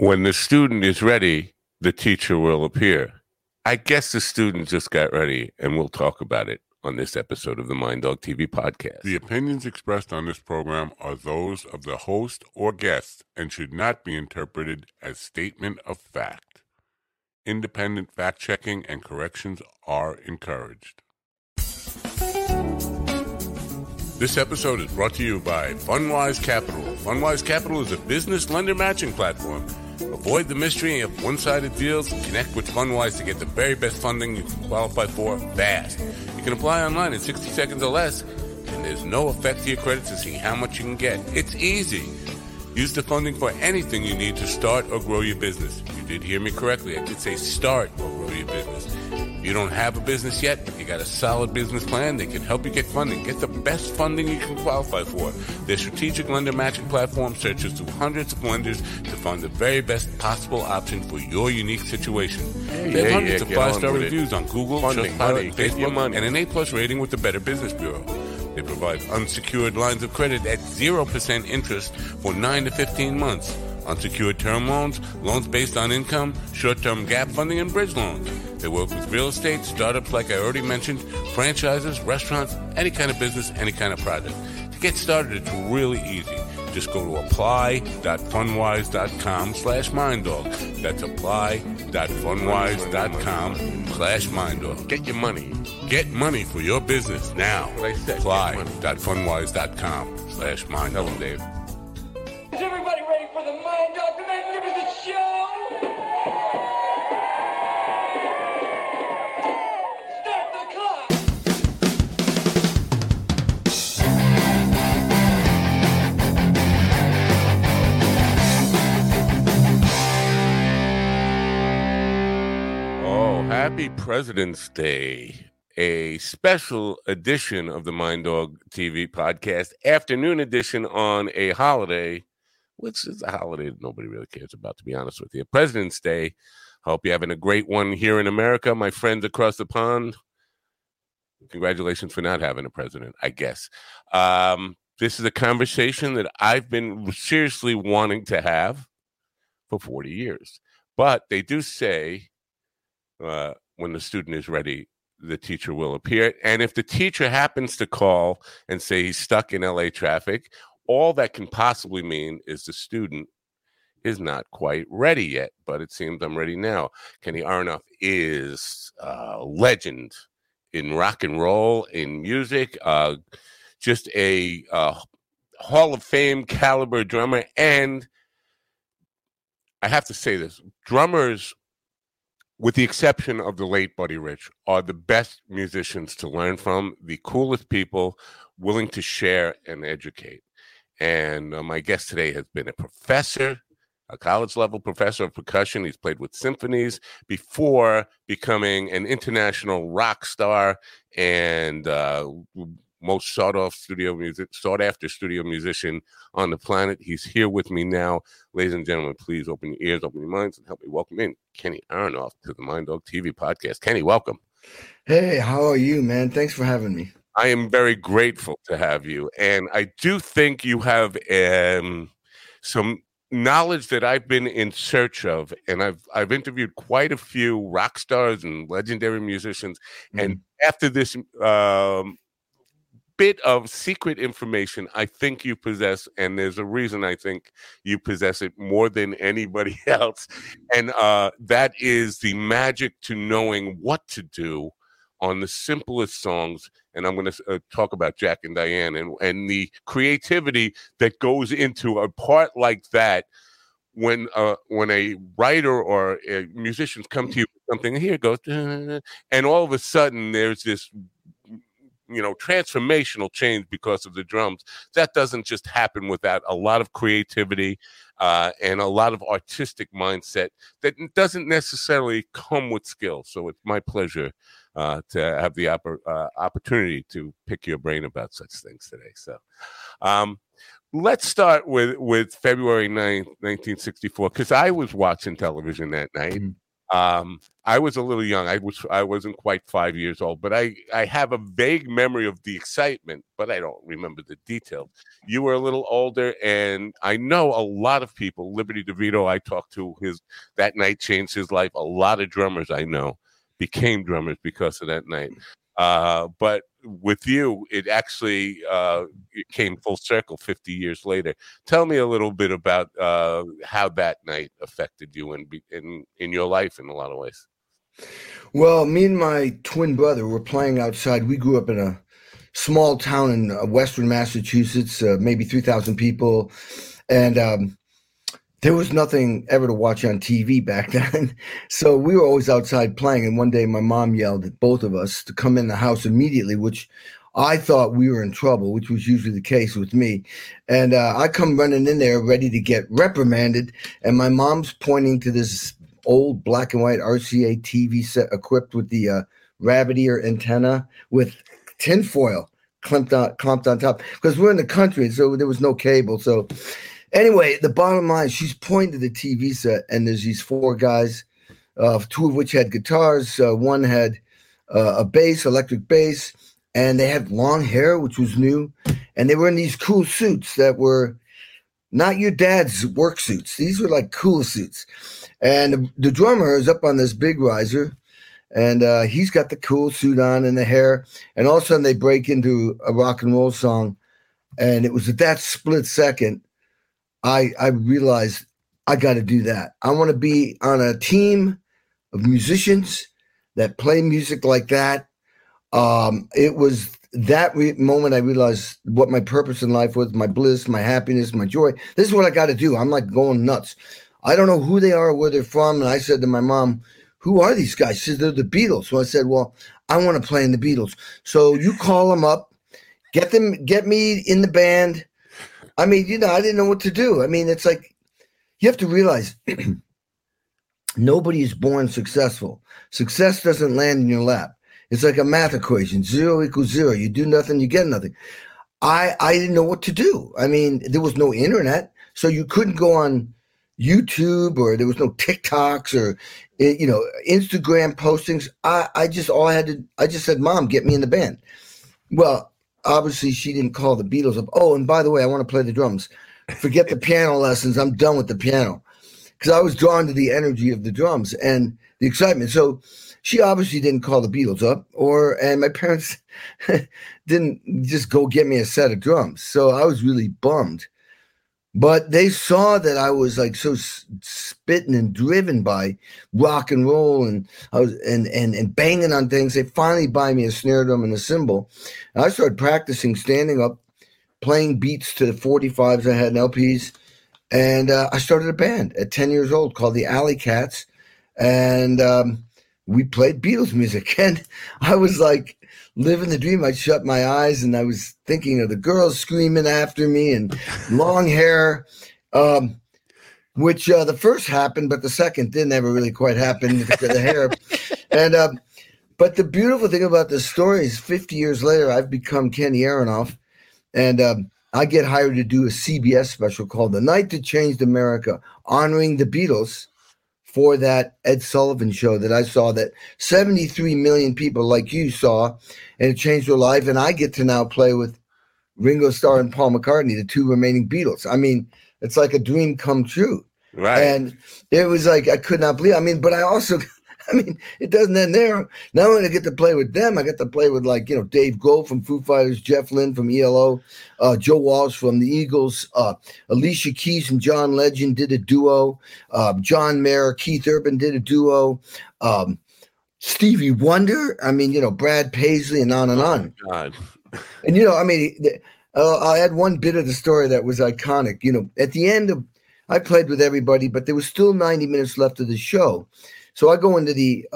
when the student is ready, the teacher will appear. I guess the student just got ready, and we'll talk about it on this episode of the Mind Dog TV podcast. The opinions expressed on this program are those of the host or guest and should not be interpreted as statement of fact. Independent fact-checking and corrections are encouraged. This episode is brought to you by FunWise Capital. FunWise Capital is a business lender matching platform. Avoid the mystery of one-sided deals. Connect with FunWise to get the very best funding you can qualify for fast. You can apply online in 60 seconds or less, and there's no effect to your credit to see how much you can get. It's easy. Use the funding for anything you need to start or grow your business. You did hear me correctly. I did say start or grow your business. If you don't have a business yet, but you got a solid business plan, they can help you get funding. Get the best funding you can qualify for. Their strategic lender matching platform searches through hundreds of lenders to find the very best possible option for your unique situation. They have hundreds of five-star reviews on Google, Trustpilot, Facebook, and an A-plus rating with the Better Business Bureau. They provide unsecured lines of credit at 0% interest for 9 to 15 months. Unsecured term loans, loans based on income, short-term gap funding, and bridge loans. They work with real estate, startups like I already mentioned, franchises, restaurants, any kind of business, any kind of project. To get started, it's really easy. Just go to apply.funwise.com/minddog. That's apply.funwise.com/minddog. Get your money. Get money for your business now. Apply.funwise.com/minddog. Hello, Dave. Is everybody ready for the Mind Dog, the magnificent show? Start the clock. Oh, happy President's Day. A special edition of the Mind Dog TV podcast, afternoon edition on a holiday. Which is a holiday that nobody really cares about, to be honest with you. President's Day. Hope you're having a great one here in America, my friends across the pond. Congratulations for not having a president, I guess. This is a conversation that I've been seriously wanting to have for 40 years. But they do say when the student is ready, the teacher will appear. And if the teacher happens to call and say he's stuck in LA traffic, all that can possibly mean is the student is not quite ready yet, but it seems I'm ready now. Kenny Aronoff is a legend in rock and roll, in music, just a Hall of Fame caliber drummer. And I have to say this, drummers, with the exception of the late Buddy Rich, are the best musicians to learn from, the coolest people willing to share and educate. And my guest today has been a professor, a college-level professor of percussion. He's played with symphonies before becoming an international rock star and most sought-after studio musician on the planet. He's here with me now. Ladies and gentlemen, please open your ears, open your minds, and help me welcome in Kenny Aronoff to the Mind Dog TV podcast. Kenny, welcome. Hey, how are you, man? Thanks for having me. I am very grateful to have you, and I do think you have some knowledge that I've been in search of, and I've interviewed quite a few rock stars and legendary musicians, and after this bit of secret information, I think you possess, and there's a reason I think you possess it more than anybody else, and that is the magic to knowing what to do on the simplest songs. And I'm going to talk about Jack and Diane and the creativity that goes into a part like that when a writer or a musicians come to you with something, here it goes, and all of a sudden there's this, you know, transformational change because of the drums. That doesn't just happen without a lot of creativity and a lot of artistic mindset that doesn't necessarily come with skill. So it's my pleasure to have the opportunity to pick your brain about such things today. So let's start with February 9th, 1964, because I was watching television that night. I was a little young. I wasn't quite 5 years old, but I have a vague memory of the excitement, but I don't remember the details. You were a little older, and I know a lot of people. Liberty DeVitto, I talked to, that night changed his life. A lot of drummers I know became drummers because of that night. But with you, it actually it came full circle 50 years later. Tell me a little bit about how that night affected you in your life in a lot of ways. Well, me and my twin brother were playing outside. We grew up in a small town in western Massachusetts, maybe 3,000 people. And there was nothing ever to watch on TV back then. So we were always outside playing. And one day my mom yelled at both of us to come in the house immediately, which I thought we were in trouble, which was usually the case with me. And I come running in there ready to get reprimanded. And my mom's pointing to this old black and white RCA TV set equipped with the rabbit ear antenna with tinfoil clamped on top. Because we're in the country, so there was no cable. So anyway, the bottom line, she's pointing to the TV set, and there's these four guys, two of which had guitars, one had a bass, electric bass, and they had long hair, which was new, and they were in these cool suits that were not your dad's work suits. These were like cool suits. And the drummer is up on this big riser, and he's got the cool suit on and the hair, and all of a sudden they break into a rock and roll song, and it was at that split second I realized I got to do that. I want to be on a team of musicians that play music like that. It was that moment I realized what my purpose in life was, my bliss, my happiness, my joy. This is what I got to do. I'm like going nuts. I don't know who they are, where they're from. And I said to my mom, who are these guys? She said, they're the Beatles. So I said, well, I want to play in the Beatles. So you call them up, get me in the band. I mean, you know, I didn't know what to do. I mean, it's like you have to realize nobody is born successful. Success doesn't land in your lap. It's like a math equation. 0 equals 0. You do nothing, you get nothing. I didn't know what to do. I mean, there was no internet, so you couldn't go on YouTube, or there was no TikToks or, you know, Instagram postings. I just said, Mom, get me in the band. Well, obviously she didn't call the Beatles up. Oh, and by the way, I want to play the drums. Forget the piano lessons. I'm done with the piano, because I was drawn to the energy of the drums and the excitement. So she obviously didn't call the Beatles up, and my parents didn't just go get me a set of drums. So I was really bummed, but they saw that I was like so spitting and driven by rock and roll, and I was and banging on things. They finally buy me a snare drum and a cymbal, and I started practicing standing up, playing beats to the 45s I had in LPs, and I started a band at 10 years old called the Alley Cats, and we played Beatles music, and I was like living the dream. I shut my eyes and I was thinking of the girls screaming after me and long hair, which the first happened, but the second didn't ever really quite happen with the hair. And but the beautiful thing about this story is 50 years later, I've become Kenny Aronoff, and I get hired to do a CBS special called The Night That Changed America, honoring the Beatles for that Ed Sullivan show that I saw that 73 million people like you saw, and it changed their life. And I get to now play with Ringo Starr and Paul McCartney, the two remaining Beatles. I mean, it's like a dream come true. Right. And it was like, I could not believe it. I mean, but I also, I mean, it doesn't end there. Not only did I get to play with them, I got to play with, like, you know, Dave Grohl from Foo Fighters, Jeff Lynne from ELO, Joe Walsh from the Eagles, Alicia Keys and John Legend did a duo, John Mayer, Keith Urban did a duo, Stevie Wonder, I mean, you know, Brad Paisley, and on and on. Oh my God. And, you know, I mean, I had one bit of the story that was iconic. You know, at the end of, I played with everybody, but there was still 90 minutes left of the show. So I go into the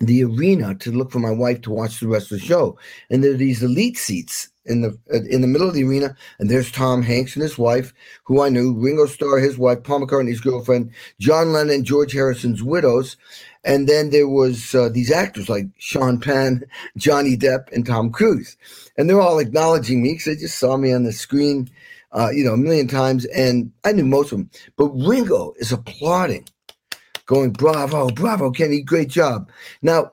arena to look for my wife to watch the rest of the show, and there are these elite seats in the middle of the arena, and there's Tom Hanks and his wife, who I knew, Ringo Starr, his wife, Paul McCartney's girlfriend, John Lennon, George Harrison's widows, and then there was these actors like Sean Penn, Johnny Depp, and Tom Cruise, and they're all acknowledging me because they just saw me on the screen, you know, a million times, and I knew most of them, but Ringo is applauding. going, bravo, bravo, Kenny, great job. Now,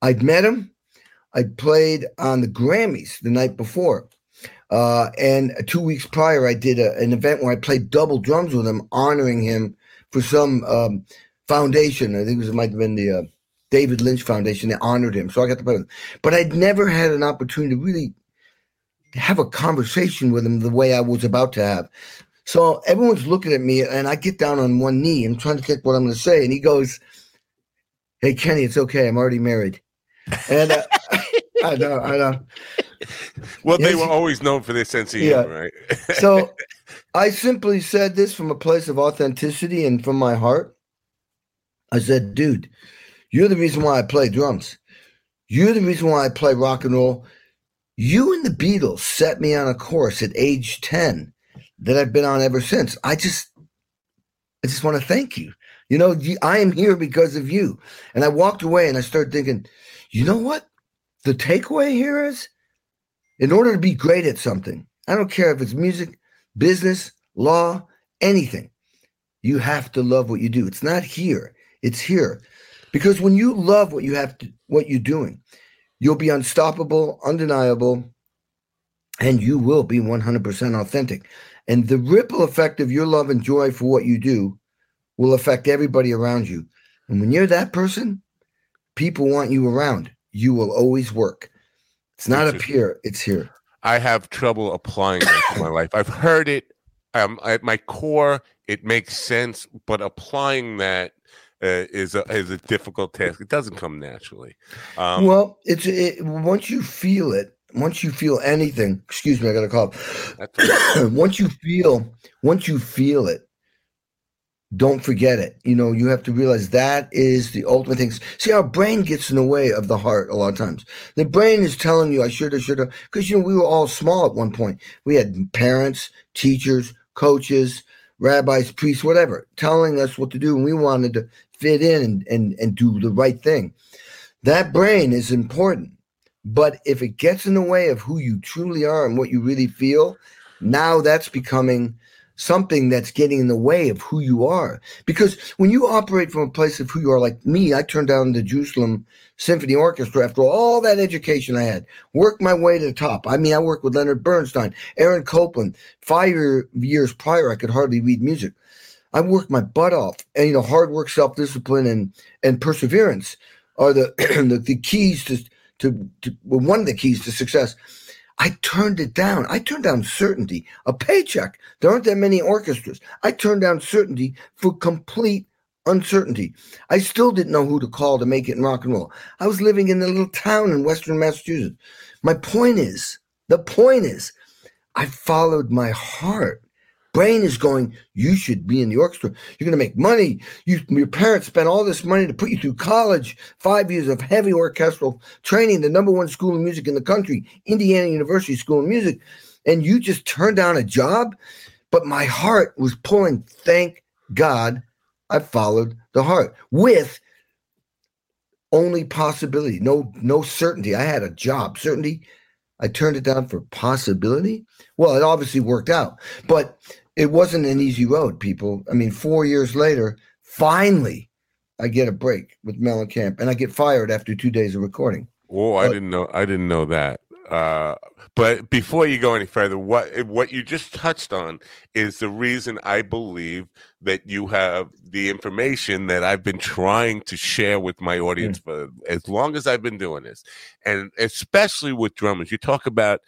I'd met him. I played on the Grammys the night before. And 2 weeks prior, I did an event where I played double drums with him, honoring him for some foundation. I think it might have been the David Lynch Foundation that honored him. So I got to play with him. But I'd never had an opportunity to really have a conversation with him the way I was about to have. So everyone's looking at me, and I get down on one knee. I'm trying to think what I'm going to say. And he goes, hey, Kenny, it's okay. I'm already married. And I know. Well, yes. They were always known for their sense of humor, right? So I simply said this from a place of authenticity and from my heart. I said, dude, you're the reason why I play drums. You're the reason why I play rock and roll. You and the Beatles set me on a course at age 10 that I've been on ever since. I just want to thank you. You know, I am here because of you. And I walked away and I started thinking, you know what? The takeaway here is, in order to be great at something, I don't care if it's music, business, law, anything, you have to love what you do. It's not here. It's here. Because when you love what you have to, what you're doing, you'll be unstoppable, undeniable, and you will be 100% authentic. And the ripple effect of your love and joy for what you do will affect everybody around you. And when you're that person, people want you around. You will always work. It's not up here. It's here. I have trouble applying that to my life. I've heard it. At my core, it makes sense, but applying that is a difficult task. It doesn't come naturally. Well, it's once you feel it, once you feel anything. Excuse me, I got a cough. Once you feel it, don't forget it. You know, you have to realize that is the ultimate thing. See, our brain gets in the way of the heart a lot of times. The brain is telling you, I should have, because, you know, we were all small at one point. We had parents, teachers, coaches, rabbis, priests, whatever, telling us what to do, and we wanted to fit in and do the right thing. That brain is important, but if it gets in the way of who you truly are and what you really feel, now that's becoming something that's getting in the way of who you are. Because when you operate from a place of who you are, like me, I turned down the Jerusalem Symphony Orchestra after all that education I had, worked my way to the top. I mean, I worked with Leonard Bernstein, Aaron Copland. 5 years prior, I could hardly read music. I worked my butt off. And, you know, hard work, self-discipline, and perseverance are the keys to one of the keys to success. I turned it down. I turned down certainty, a paycheck. There aren't that many orchestras. I turned down certainty for complete uncertainty. I still didn't know who to call to make it in rock and roll. I was living in a little town in Western Massachusetts. The point is, I followed my heart. Brain is going, you should be in the orchestra. You're going to make money. Your parents spent all this money to put you through college, 5 years of heavy orchestral training, the number one school of music in the country, Indiana University School of Music, and you just turned down a job? But my heart was pulling. Thank God I followed the heart with only possibility, no certainty. I had a job. Certainty, I turned it down for possibility. Well, it obviously worked out, but it wasn't an easy road, people. I mean, 4 years later, finally, I get a break with Mellencamp, and I get fired after 2 days of recording. Oh, but I didn't know that. But before you go any further, what you just touched on is the reason I believe that you have the information that I've been trying to share with my audience for as long as I've been doing this, and especially with drummers. You talk about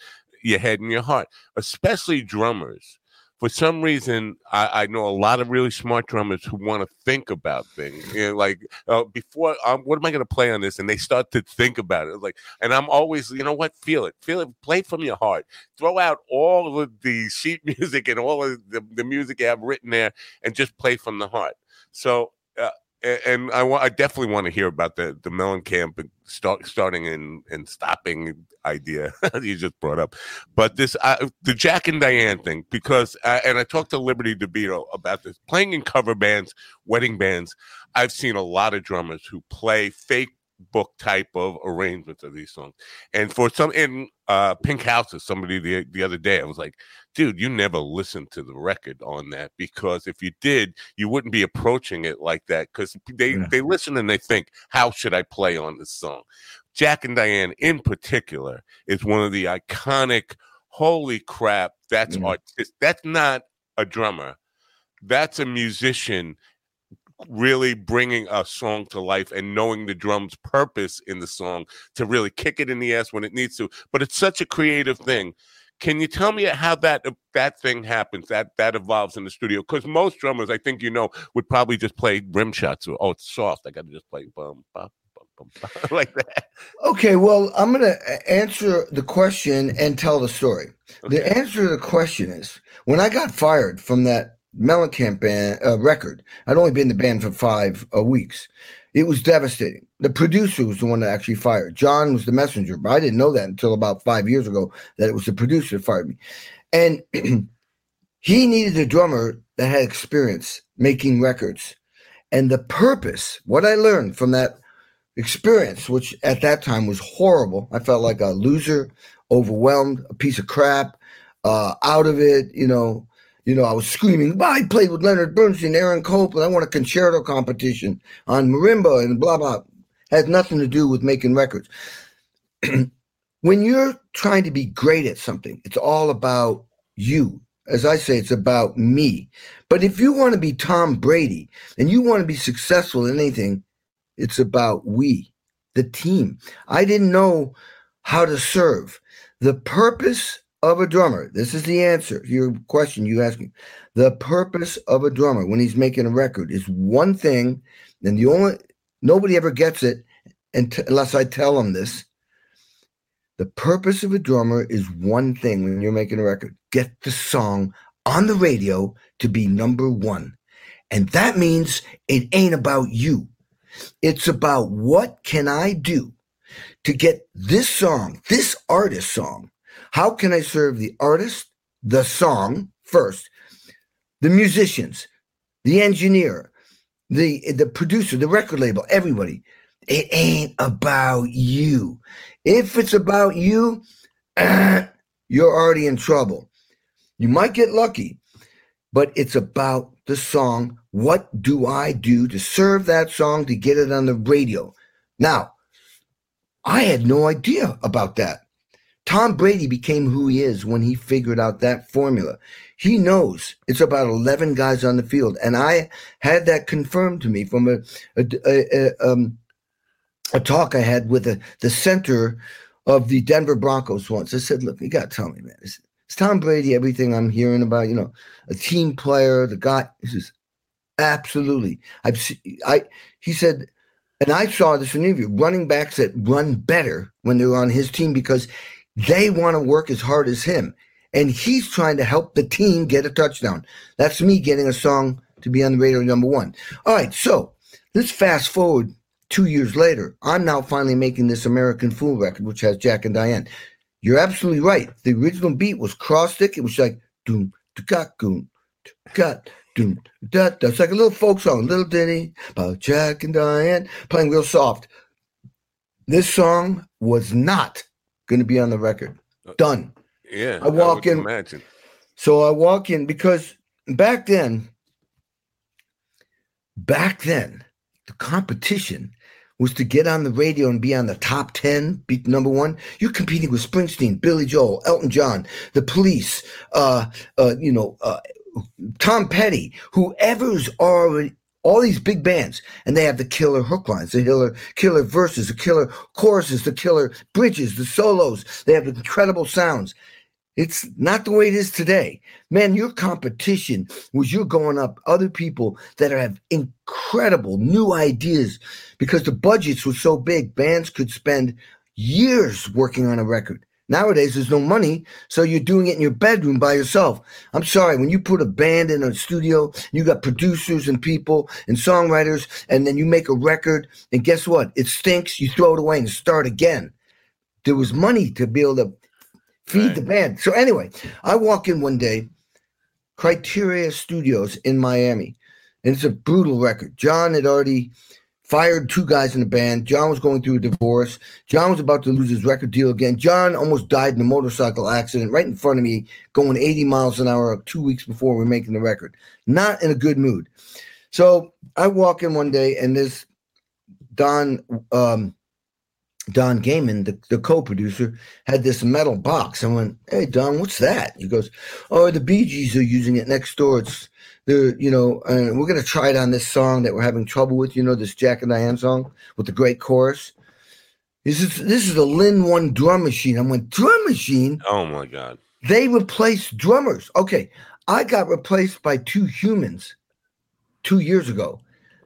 your head and your heart, especially drummers. For some reason, I know a lot of really smart drummers who want to think about things. You know, like, before, what am I going to play on this? And they start to think about it. Like, and I'm always, you know what? Feel it. Play from your heart. Throw out all of the sheet music and all of the music I've written there, and just play from the heart. So, and I definitely want to hear about the Mellencamp starting and stopping idea you just brought up. But this, the Jack and Diane thing, because, and I talked to Liberty DeVitto about this, playing in cover bands, wedding bands, I've seen a lot of drummers who play fake book type of arrangements of these songs. And for some, in Pink Houses, somebody the other day, I was like, dude, you never listened to the record on that, because if you did, you wouldn't be approaching it like that, because they listen and they think, how should I play on this song? Jack and Diane in particular is one of the iconic, holy crap, that's artistic. That's not a drummer. That's a musician really bringing a song to life and knowing the drum's purpose in the song to really kick it in the ass when it needs to. But it's such a creative thing. Can you tell me how that thing happens, that evolves in the studio? Because most drummers, I think you know, would probably just play rim shots. Or, oh, it's soft. I got to just play bum, bum, bum, bum, like that. Okay, well, I'm going to answer the question and tell the story. Okay. The answer to the question is, when I got fired from that Mellencamp band record, I'd only been in the band for 5 weeks. It was devastating. The producer was the one that actually fired. John was the messenger, but I didn't know that until about 5 years ago that it was the producer that fired me. And he needed a drummer that had experience making records. And the purpose, what I learned from that experience, which at that time was horrible. I felt like a loser, overwhelmed, a piece of crap, out of it, I was screaming, I played with Leonard Bernstein, Aaron Copland, I won a concerto competition on marimba and blah, blah. Had nothing to do with making records. When you're trying to be great at something, it's all about you. As I say, it's about me. But if you want to be Tom Brady and you want to be successful in anything, it's about we, the team. I didn't know how to serve. The purpose of a drummer, this is the answer to your question you asking. The purpose of a drummer when he's making a record is one thing, and nobody ever gets it unless I tell them this. The purpose of a drummer is one thing when you're making a record. Get the song on the radio to be number one. And that means it ain't about you. It's about what can I do to get this song, this artist's song. How can I serve the artist, the song first, the musicians, the engineer, the producer, the record label, everybody? It ain't about you. If it's about you, you're already in trouble. You might get lucky, but it's about the song. What do I do to serve that song to get it on the radio? Now, I had no idea about that. Tom Brady became who he is when he figured out that formula. He knows it's about 11 guys on the field. And I had that confirmed to me from a talk I had with the center of the Denver Broncos once. I said, look, you got to tell me, man. Is Tom Brady everything I'm hearing about, a team player, the guy? He says, absolutely. He said, and I saw this in an interview, running backs that run better when they're on his team because they want to work as hard as him, and he's trying to help the team get a touchdown. That's me getting a song to be on the radio number one. All right, so let's fast forward 2 years later. I'm now finally making this American Fool record, which has Jack and Diane. You're absolutely right. The original beat was cross-stick. It was like, doom, da-ka, goom, da-ka, doom, da-da. It's like a little folk song, little ditty about Jack and Diane, playing real soft. This song was not going to be on the record. Done. Yeah. I imagine. So I walk in because back then, the competition was to get on the radio and be on the top 10, be number one. You're competing with Springsteen, Billy Joel, Elton John, The Police, Tom Petty, whoever's already, all these big bands, and they have the killer hook lines, the killer verses, the killer choruses, the killer bridges, the solos. They have incredible sounds. It's not the way it is today. Man, your competition was you're going up other people that have incredible new ideas because the budgets were so big. Bands could spend years working on a record. Nowadays, there's no money, so you're doing it in your bedroom by yourself. I'm sorry, when you put a band in a studio, you got producers and people and songwriters, and then you make a record, and guess what? It stinks, you throw it away and start again. There was money to be able to feed the band. So anyway, I walk in one day, Criteria Studios in Miami, and it's a brutal record. John had already fired two guys in the band. John was going through a divorce. John was about to lose his record deal again. John almost died in a motorcycle accident right in front of me, going 80 miles an hour 2 weeks before we were making the record. Not in a good mood. So I walk in one day, and this Don Gaiman, the co-producer, had this metal box. I went, "Hey, Don, what's that?" He goes, "Oh, the Bee Gees are using it next door. And we're going to try it on this song that we're having trouble with, this Jack and Diane song with the great chorus." This is a Lynn One drum machine. I went, "Drum machine?" Oh, my God. They replaced drummers. Okay, I got replaced by two humans 2 years ago.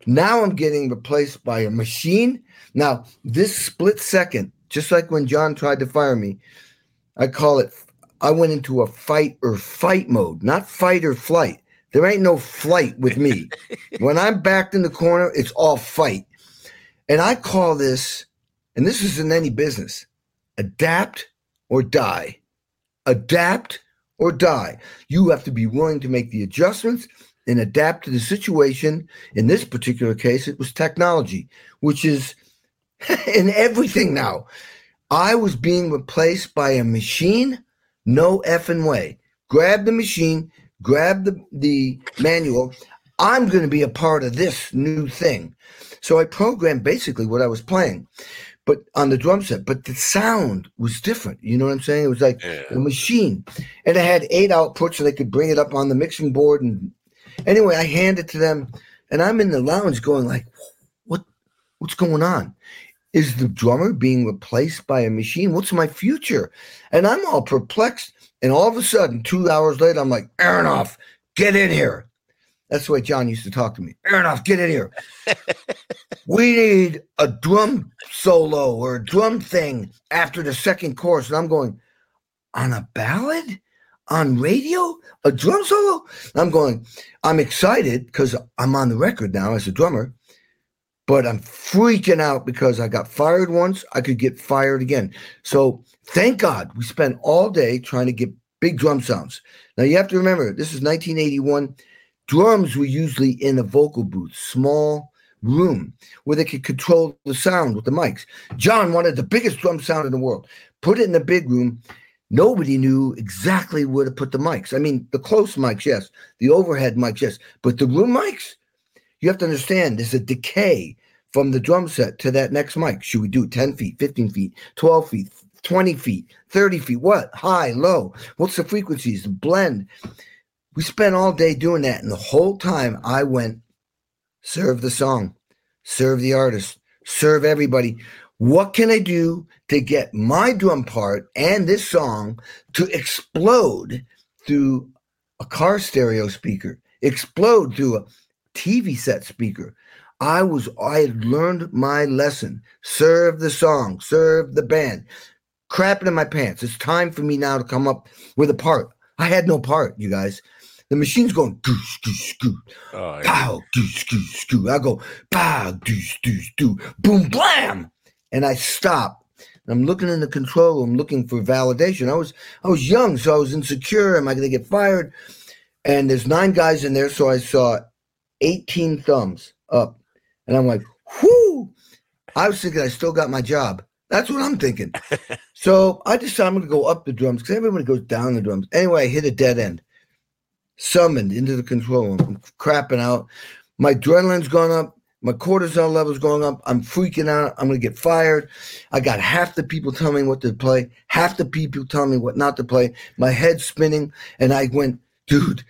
Now I'm getting replaced by a machine. Now, this split second, just like when John tried to fire me, I went into a fight or fight mode, not fight or flight. There ain't no flight with me. When I'm backed in the corner, it's all fight. And I call this, and this is in any business, adapt or die. Adapt or die. You have to be willing to make the adjustments and adapt to the situation. In this particular case, it was technology, which is in everything now. I was being replaced by a machine, no effing way. Grab the machine, grab the manual. I'm going to be a part of this new thing. So I programmed basically what I was playing, but on the drum set, but the sound was different. You know what I'm saying? It was like a machine, and it had 8 outputs so they could bring it up on the mixing board. And anyway, I hand it to them, and I'm in the lounge going like, what's going on? Is the drummer being replaced by a machine? What's my future? And I'm all perplexed. And all of a sudden, 2 hours later, I'm like, "Aronoff, get in here." That's the way John used to talk to me. "Aronoff, get in here. We need a drum solo or a drum thing after the second chorus." And I'm going, "On a ballad? On radio? A drum solo?" And I'm going, I'm excited because I'm on the record now as a drummer, but I'm freaking out because I got fired once. I could get fired again. So thank God we spent all day trying to get big drum sounds. Now you have to remember, this is 1981. Drums were usually in a vocal booth, small room where they could control the sound with the mics. John wanted the biggest drum sound in the world. Put it in the big room. Nobody knew exactly where to put the mics. I mean, the close mics, yes. The overhead mics, yes. But the room mics, you have to understand, there's a decay from the drum set to that next mic. Should we do 10 feet, 15 feet, 12 feet, 20 feet, 30 feet? What? High, low? What's the frequencies? The blend? We spent all day doing that. And the whole time I went, serve the song, serve the artist, serve everybody. What can I do to get my drum part and this song to explode through a car stereo speaker, explode through a TV set speaker? I had learned my lesson. Serve the song, serve the band. Crap it in my pants. It's time for me now to come up with a part. I had no part, you guys. The machine's going, "Goose, goose, goose, pow, goose, goose, goose." I go, "Pow, goose, goose, goose, boom, blam." And I stop. I'm looking in the control room, looking for validation. I was young, so I was insecure. Am I going to get fired? And there's 9 guys in there, so I saw 18 thumbs up. And I'm like, whoo! I was thinking I still got my job. That's what I'm thinking. So I decided I'm going to go up the drums because everybody goes down the drums. Anyway, I hit a dead end. Summoned into the control room. I'm crapping out. My adrenaline's gone up. My cortisol level's going up. I'm freaking out. I'm going to get fired. I got half the people telling me what to play, half the people telling me what not to play. My head's spinning. And I went, "Dude,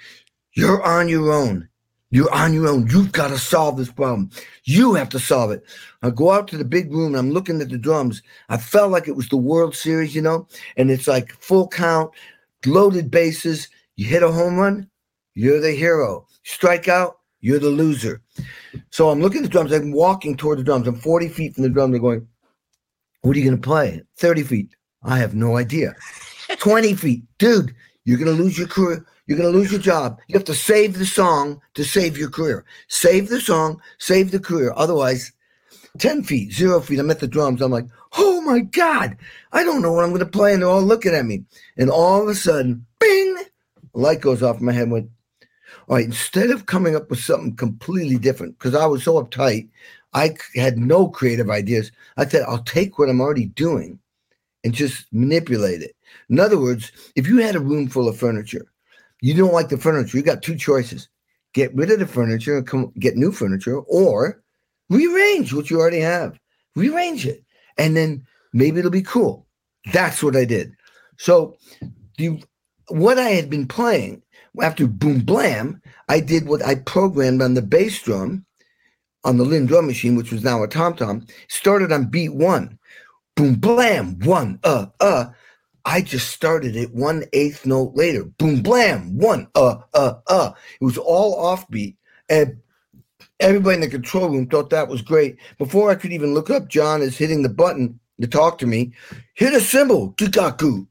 you're on your own. You're on your own. You've got to solve this problem. You have to solve it." I go out to the big room, and I'm looking at the drums. I felt like it was the World Series, and it's like full count, loaded bases. You hit a home run, you're the hero. Strike out, you're the loser. So I'm looking at the drums. I'm walking toward the drums. I'm 40 feet from the drums. They're going, "What are you going to play?" 30 feet. "I have no idea." 20 feet. "Dude, you're going to lose your career. You're going to lose your job. You have to save the song to save your career. Save the song, save the career." Otherwise, 10 feet, 0 feet. I'm at the drums. I'm like, oh, my God. I don't know what I'm going to play. And they're all looking at me. And all of a sudden, bing, light goes off in my head. Went, All right, instead of coming up with something completely different, because I was so uptight, I had no creative ideas. I said, I'll take what I'm already doing and just manipulate it. In other words, if you had a room full of furniture, you don't like the furniture, you got two choices. Get rid of the furniture, get new furniture, or rearrange what you already have. Rearrange it, and then maybe it'll be cool. That's what I did. So what I had been playing, after Boom Blam, I did what I programmed on the bass drum, on the Lynn drum machine, which was now a tom-tom, started on beat one. Boom Blam, one, I just started it 1/8 note later. Boom Blam, one, It was all offbeat. And everybody in the control room thought that was great. Before I could even look up, John is hitting the button to talk to me. Hit a cymbal, gikaku.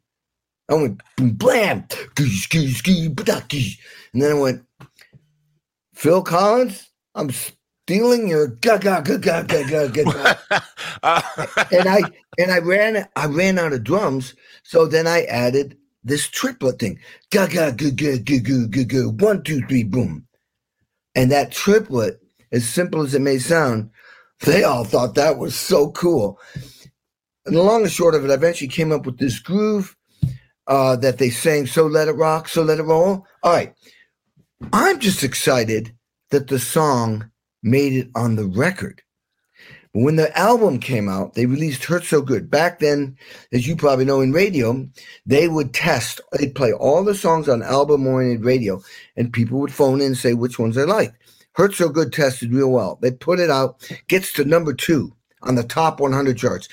I went, boom, blam, and then I went, Phil Collins, I'm stealing your And I ran out of drums, so then I added this triplet thing, one, two, three, boom. And that triplet, as simple as it may sound, they all thought that was so cool. And the long and short of it, I eventually came up with this groove that they sang, so let it rock, so let it roll. All right. I'm just excited that the song made it on the record. But when the album came out, they released Hurt So Good. Back then, as you probably know, in radio, they would test. They'd play all the songs on album-oriented radio, and people would phone in and say which ones they liked. Hurt So Good tested real well. They put it out, gets to number 2 on the top 100 charts.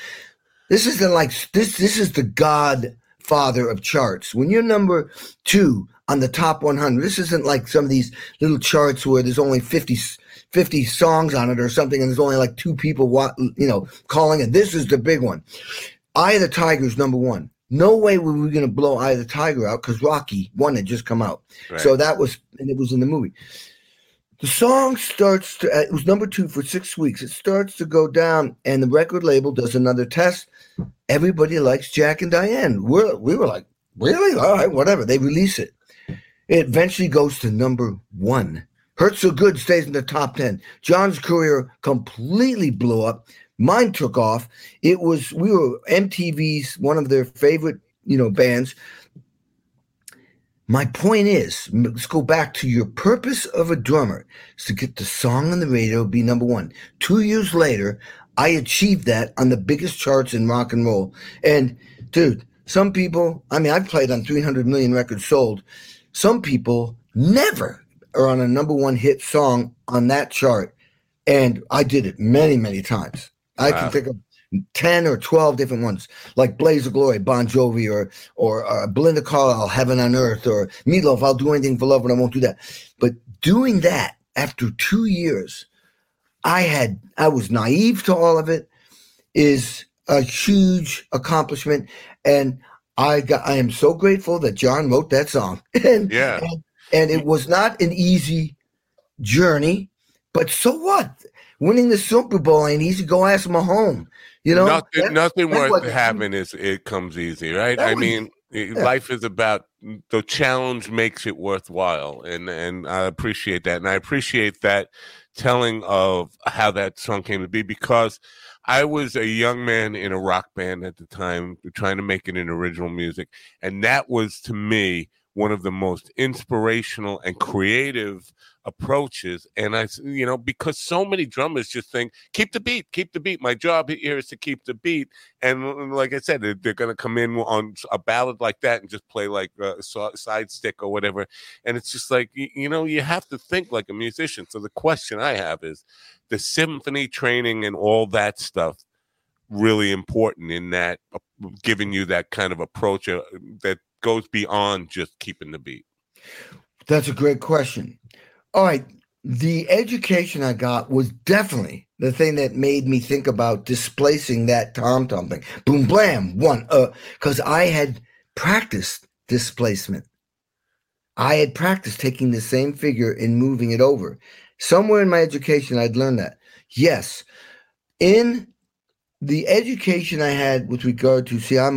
This is the godfather of charts. When you're number 2 on the top 100, this isn't like some of these little charts where there's only 50 songs on it or something, and there's only like 2 people calling it. This is the big one. Eye of the Tiger is number 1. No way were we going to blow Eye of the Tiger out because Rocky 1 had just come out. Right. So that was, and it was in the movie. The song starts to, it was number 2 for 6 weeks. It starts to go down, and the record label does another test. Everybody likes Jack and Diane. We were like, really? All right, whatever. They release it. It eventually goes to number 1. Hurt So Good stays in the top 10. John's career completely blew up. Mine took off. We were MTV's, one of their favorite, bands. My point is, let's go back to your purpose of a drummer is to get the song on the radio, be number 1. 2 years later, I achieved that on the biggest charts in rock and roll. And dude, some people, I've played on 300 million records sold. Some people never are on a number 1 hit song on that chart. And I did it many, many times. Wow. I can think of 10 or 12 different ones, like Blaze of Glory, Bon Jovi, or Belinda Carlisle, Heaven on Earth, or Meatloaf, I'll do anything for love, but I won't do that. But doing that after 2 years, I was naive to all of it, is a huge accomplishment. And I am so grateful that John wrote that song. And it was not an easy journey, but so what? Winning the Super Bowl ain't easy. Go ask Mahomes. Nothing worth having is it comes easy, right? Life is about the challenge makes it worthwhile, and I appreciate that, and I appreciate that telling of how that song came to be, because I was a young man in a rock band at the time, trying to make it in original music, and that was to me one of the most inspirational and creative approaches. And I, because so many drummers just think, keep the beat. My job here is to keep the beat. And like I said, they're going to come in on a ballad like that and just play like a side stick or whatever. And it's just like, you have to think like a musician. So the question I have is, the symphony training and all that stuff really important in that, giving you that kind of approach that goes beyond just keeping the beat? That's a great question. All right. The education I got was definitely the thing that made me think about displacing that tom-tom thing. Boom, blam, one, because I had practiced displacement. I had practiced taking the same figure and moving it over. Somewhere in my education, I'd learned that. Yes. In the education I had with regard to, I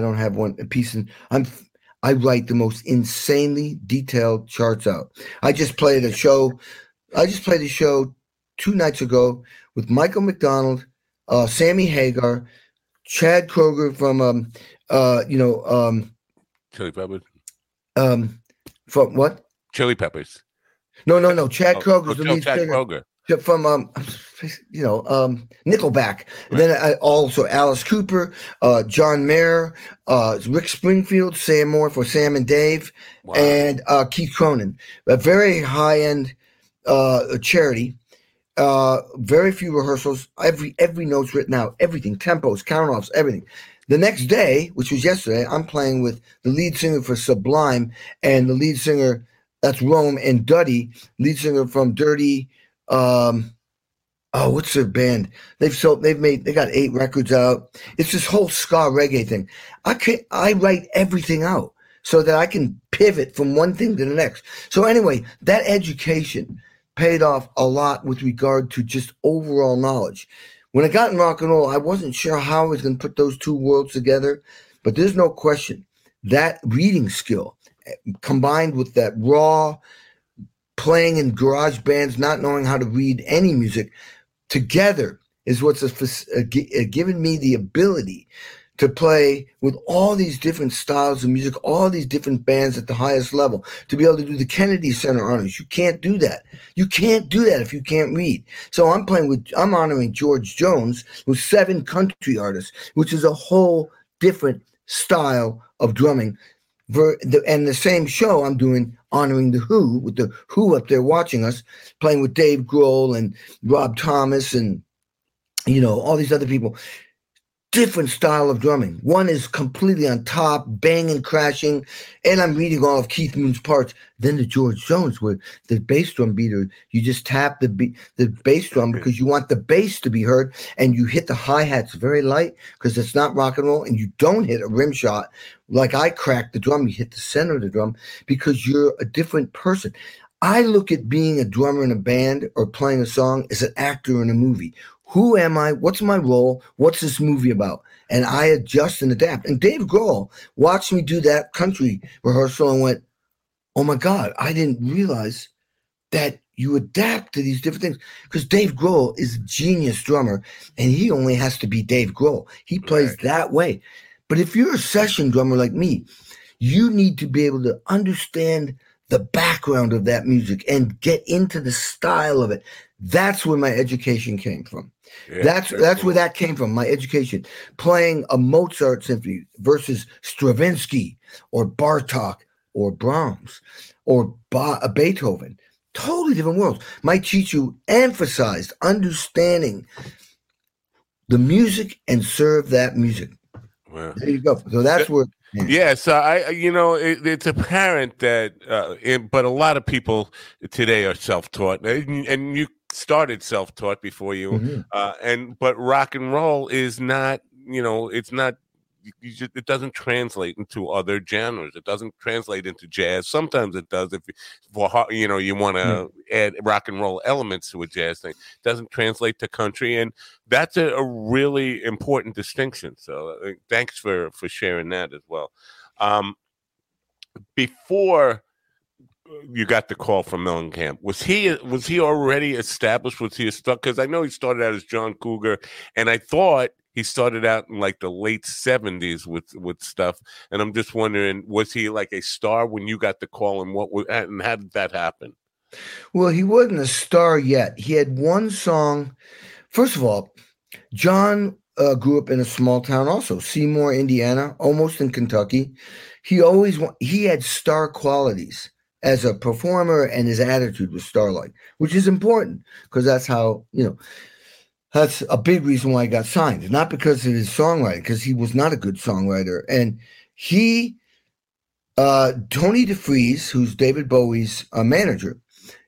don't have one piece in, I'm I write the most insanely detailed charts out. I just played a show 2 nights ago with Michael McDonald, Sammy Hagar, Chad Kroeger Chili Peppers. From what? Chili Peppers. No. Chad Kroeger's the lead singer. Kroeger. From Nickelback. And then also Alice Cooper, John Mayer, Rick Springfield, Sam Moore for Sam and Dave, and Keith Cronin. A very high-end charity. Very few rehearsals. Every note's written out. Everything. Tempos, count-offs, everything. The next day, which was yesterday, I'm playing with the lead singer for Sublime and the lead singer, that's Rome, and Duddy, lead singer from Dirty... what's their band? They got 8 records out. It's this whole ska reggae thing. I write everything out so that I can pivot from one thing to the next. So anyway, that education paid off a lot with regard to just overall knowledge. When I got in rock and roll, I wasn't sure how I was going to put those two worlds together, but there's no question that reading skill combined with that raw playing in garage bands, not knowing how to read any music, together is what's given me the ability to play with all these different styles of music, all these different bands at the highest level, to be able to do the Kennedy Center honors. You can't do that. You can't do that if you can't read. So I'm honoring George Jones, who's 7 country artists, which is a whole different style of drumming. And the same show I'm doing honoring The Who, with The Who up there watching us, playing with Dave Grohl and Rob Thomas and, all these other people. Different style of drumming. One is completely on top, banging, crashing, and I'm reading all of Keith Moon's parts. Then the George Jones, where the bass drum beater, you just tap the bass drum because you want the bass to be heard, and you hit the hi-hats very light because it's not rock and roll, and you don't hit a rim shot. Like I cracked the drum, you hit the center of the drum because you're a different person. I look at being a drummer in a band or playing a song as an actor in a movie. Who am I? What's my role? What's this movie about? And I adjust and adapt. And Dave Grohl watched me do that country rehearsal and went, oh my God, I didn't realize that you adapt to these different things. Because Dave Grohl is a genius drummer, and he only has to be Dave Grohl. He plays that way. But if you're a session drummer like me, you need to be able to understand the background of that music and get into the style of it. That's where my education came from. Yeah, that's cool. Where that came from, my education. Playing a Mozart symphony versus Stravinsky or Bartok or Brahms or Beethoven. Totally different worlds. My teacher emphasized understanding the music and serve that music. Wow. There you go. So that's where... Yeah, so it's apparent that, but a lot of people today are self-taught, and you started self-taught before you, but rock and roll is not, it's not. It doesn't translate into other genres. It doesn't translate into jazz. Sometimes it does if you want to add rock and roll elements to a jazz thing. It doesn't translate to country, and that's a really important distinction. So thanks for sharing that as well. Before you got the call from Mellencamp, was he already established? Was he stuck? Because I know he started out as John Cougar, and I thought he started out in like the late 70s with stuff, and I'm just wondering, was he like a star when you got the call, and how did that happen? Well, he wasn't a star yet. He had one song. First of all, John grew up in a small town, also Seymour, Indiana, almost in Kentucky. He had star qualities as a performer, and his attitude was star-like, which is important because that's how That's a big reason why he got signed. Not because of his songwriting, because he was not a good songwriter. And Tony DeFries, who's David Bowie's manager,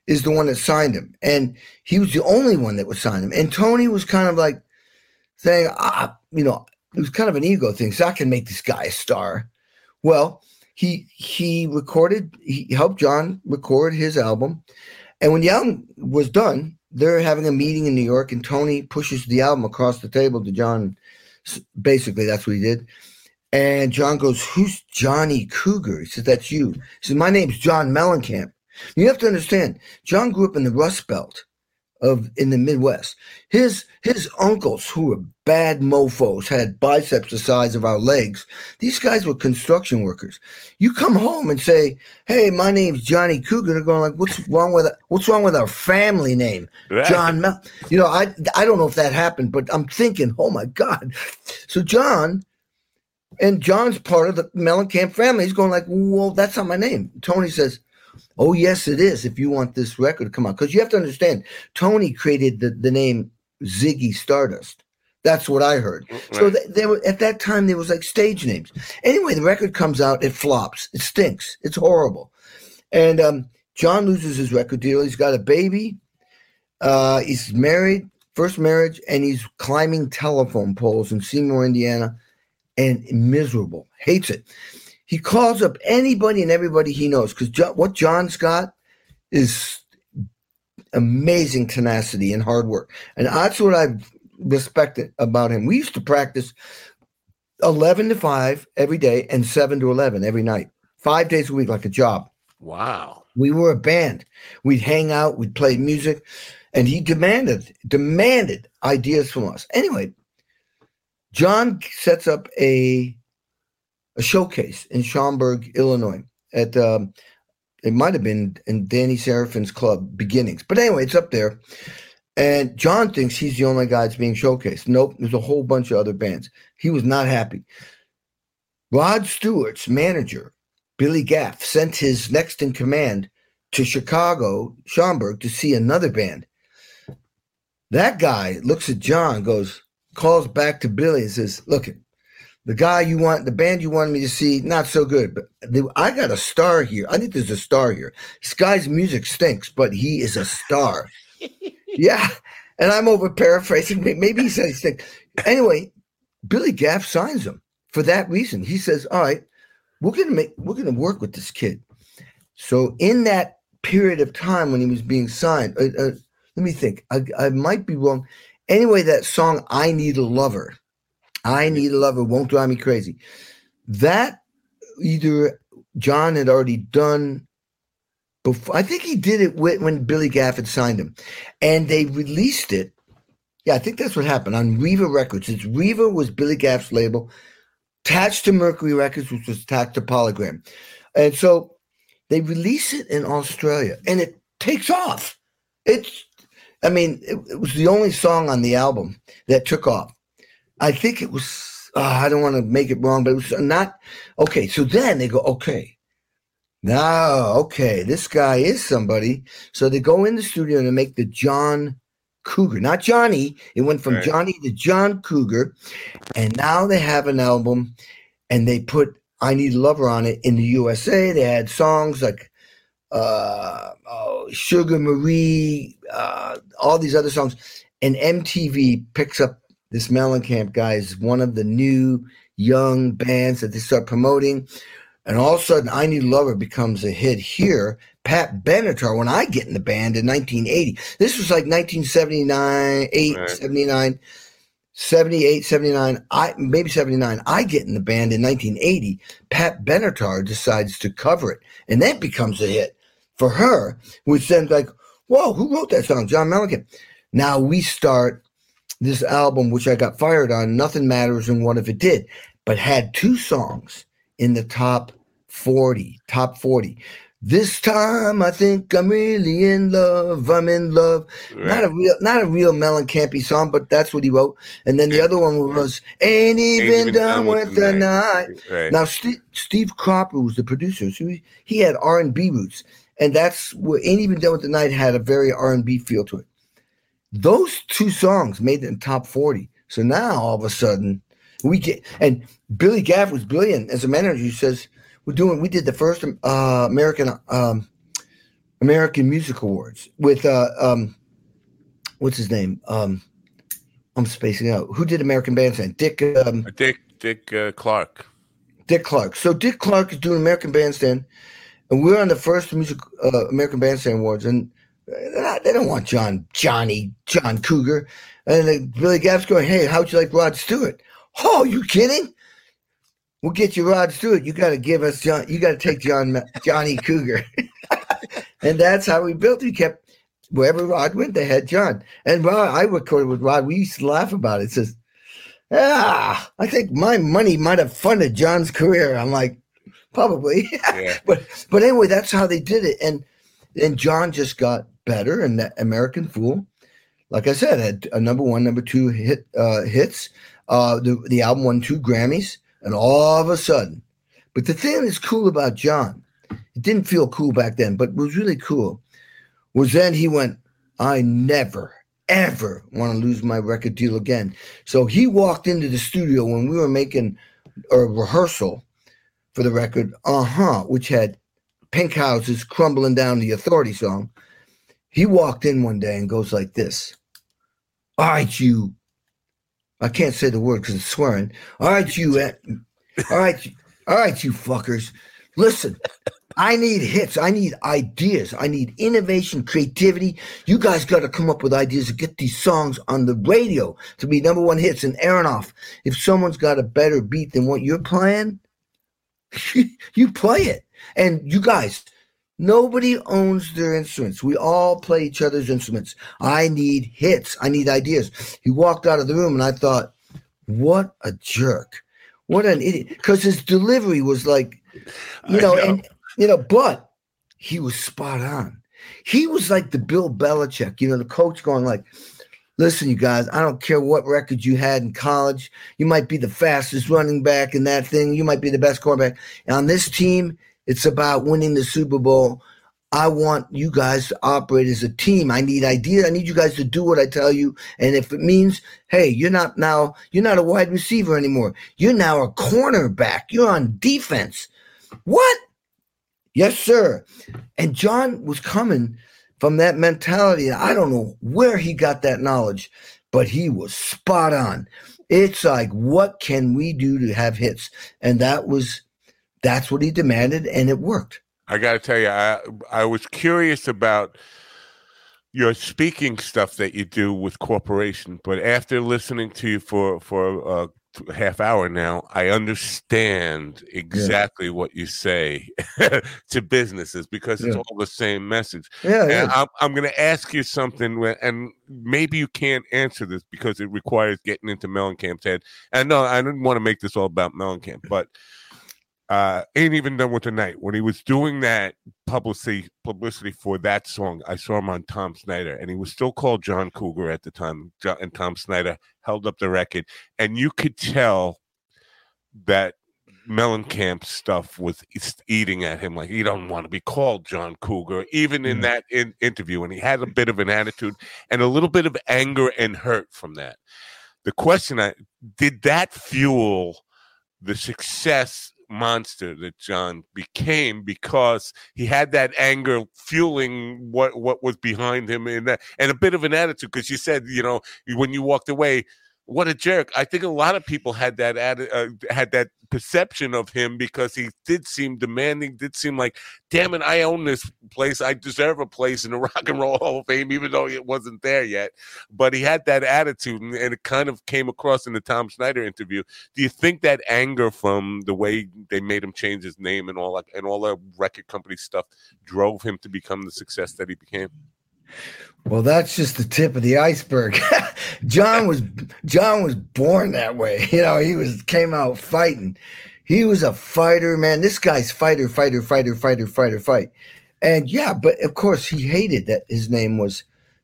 is the one that signed him. And he was the only one that would sign him. And Tony was kind of like saying, it was kind of an ego thing. So I can make this guy a star. Well, he helped John record his album. And when the album was done, they're having a meeting in New York, and Tony pushes the album across the table to John. Basically, that's what he did. And John goes, who's Johnny Cougar? He says, that's you. He says, my name's John Mellencamp. You have to understand, John grew up in the Rust Belt in the Midwest. His uncles, who were bad mofos, had biceps the size of our legs. These guys were construction workers. You come home and say, hey, my name's Johnny Cougar. They're going like, what's wrong with our family name? Right. John Mel. You know, I don't know if that happened, but I'm thinking, oh my God. So John's part of the Mellencamp family. He's going like, well, that's not my name. Tony says, oh, yes, it is, if you want this record to come out. Because you have to understand, Tony created the name Ziggy Stardust. That's what I heard. Right. So at that time, there was like stage names. Anyway, the record comes out. It flops. It stinks. It's horrible. And John loses his record deal. He's got a baby. He's married, first marriage, and he's climbing telephone poles in Seymour, Indiana, and miserable. Hates it. He calls up anybody and everybody he knows because what John's got is amazing tenacity and hard work. And that's what I respect about him. We used to practice 11 to 5 every day and 7 to 11 every night, 5 days a week like a job. Wow. We were a band. We'd hang out. We'd play music. And he demanded ideas from us. Anyway, John sets up a showcase in Schaumburg, Illinois, at it might have been in Danny Serafin's club, Beginnings. But anyway, it's up there. And John thinks he's the only guy that's being showcased. Nope, there's a whole bunch of other bands. He was not happy. Rod Stewart's manager, Billy Gaff, sent his next in command to Chicago, Schaumburg, to see another band. That guy looks at John, calls back to Billy and says, look it. The band you wanted me to see, not so good. But I got a star here. I think there's a star here. This guy's music stinks, but he is a star. Yeah. And I'm over paraphrasing. Maybe he said he stinks. Anyway, Billy Gaff signs him for that reason. He says, all right, we're going to work with this kid. So in that period of time when he was being signed, let me think. I might be wrong. Anyway, that song, I Need a Lover, Won't Drive Me Crazy. That either John had already done before. I think he did it when Billy Gaff had signed him. And they released it. Yeah, I think that's what happened on Reva Records. It's Reva was Billy Gaff's label, attached to Mercury Records, which was attached to Polygram. And so they release it in Australia, and it takes off. It was the only song on the album that took off. I think it was, I don't want to make it wrong, but it was not. Okay, so then they go, this guy is somebody. So they go in the studio and they make the John Cougar, not Johnny. It went from Johnny to John Cougar. And now they have an album and they put I Need a Lover on it in the USA. They had songs like Sugar Marie, all these other songs. And MTV picks up this Mellencamp guy is one of the new young bands that they start promoting. And all of a sudden, I Need a Lover becomes a hit here. Pat Benatar, when I get in the band in 1980, this was like 1979, 78, 79, maybe 79. I get in the band in 1980. Pat Benatar decides to cover it. And that becomes a hit for her, which then like, whoa, who wrote that song? John Mellencamp. Now we start this album, which I got fired on, Nothing Matters, and What If It Did, but had two songs in the top 40. This time I think I'm really in love. I'm in love. Right. Not a real Mellencampy song, but that's what he wrote. And then the other one was Ain't even done with the night. Right. Now Steve Cropper was the producer, so he had R&B roots, and that's where Ain't Even Done with the Night had a very R&B feel to it. Those two songs made it in top 40. So now all of a sudden we get, and Billy Gaff was brilliant as a manager. He says, we did the first American Music Awards with what's his name? I'm spacing out. Who did American Bandstand? Dick Clark. Dick Clark. So Dick Clark is doing American Bandstand, and we're on the first American Bandstand Awards, and they don't want John Cougar. And Billy Gaff's going, hey, how'd you like Rod Stewart? Oh, you kidding? We'll get you Rod Stewart. You got to give us John. You got to take Johnny Cougar. And that's how we built it. We kept wherever Rod went, they had John. And Rod, I recorded with Rod. We used to laugh about it. It says, I think my money might have funded John's career. I'm like, probably. Yeah. But anyway, that's how they did it. And John just got better. And that American Fool, like I said, had a #1, #2 hits. The album won 2 Grammys. And all of a sudden, but the thing that's cool about John, it didn't feel cool back then, but what was really cool was then he went, I never, ever want to lose my record deal again. So he walked into the studio when we were making a rehearsal for the record, which had Pink Houses, Crumbling Down, the Authority song. He walked in one day and goes like this. All right, you. I can't say the word because it's swearing. All right, you fuckers. Listen, I need hits. I need ideas. I need innovation, creativity. You guys got to come up with ideas to get these songs on the radio to be #1 hits. And Aronoff, if someone's got a better beat than what you're playing, you play it. And you guys, nobody owns their instruments. We all play each other's instruments. I need hits. I need ideas. He walked out of the room, and I thought, what a jerk. What an idiot. Because his delivery was like, but he was spot on. He was like the Bill Belichick, the coach going like, listen, you guys, I don't care what record you had in college. You might be the fastest running back in that thing. You might be the best quarterback. And on this team, it's about winning the Super Bowl. I want you guys to operate as a team. I need ideas. I need you guys to do what I tell you. And if it means, hey, you're not a wide receiver anymore. You're now a cornerback. You're on defense. What? Yes, sir. And John was coming from that mentality. I don't know where he got that knowledge, but he was spot on. It's like, what can we do to have hits? And that's what he demanded, and it worked. I got to tell you, I was curious about your speaking stuff that you do with corporations, but after listening to you for a half hour now, I understand exactly what you say to businesses, because it's all the same message. And I'm going to ask you something, and maybe you can't answer this because it requires getting into Mellencamp's head. And no, I didn't want to make this all about Mellencamp, but... Ain't Even Done With The Night. When he was doing that publicity for that song, I saw him on Tom Snyder, and he was still called John Cougar at the time. And Tom Snyder held up the record, and you could tell that Mellencamp stuff was eating at him, like he don't want to be called John Cougar, even in that interview. And he had a bit of an attitude and a little bit of anger and hurt from that. The question did that fuel the success monster that John became, because he had that anger fueling what was behind him in that, and a bit of an attitude? Because you said, when you walked away, what a jerk. I think a lot of people had that perception of him, because he did seem demanding, did seem like, damn it, I own this place. I deserve a place in the Rock and Roll Hall of Fame, even though it wasn't there yet. But he had that attitude, and it kind of came across in the Tom Snyder interview. Do you think that anger from the way they made him change his name and all that, and all the record company stuff drove him to become the success that he became? Well, that's just the tip of the iceberg. John was born that way. He came out fighting. He was a fighter, man. This guy's fight. And but of course he hated that his name was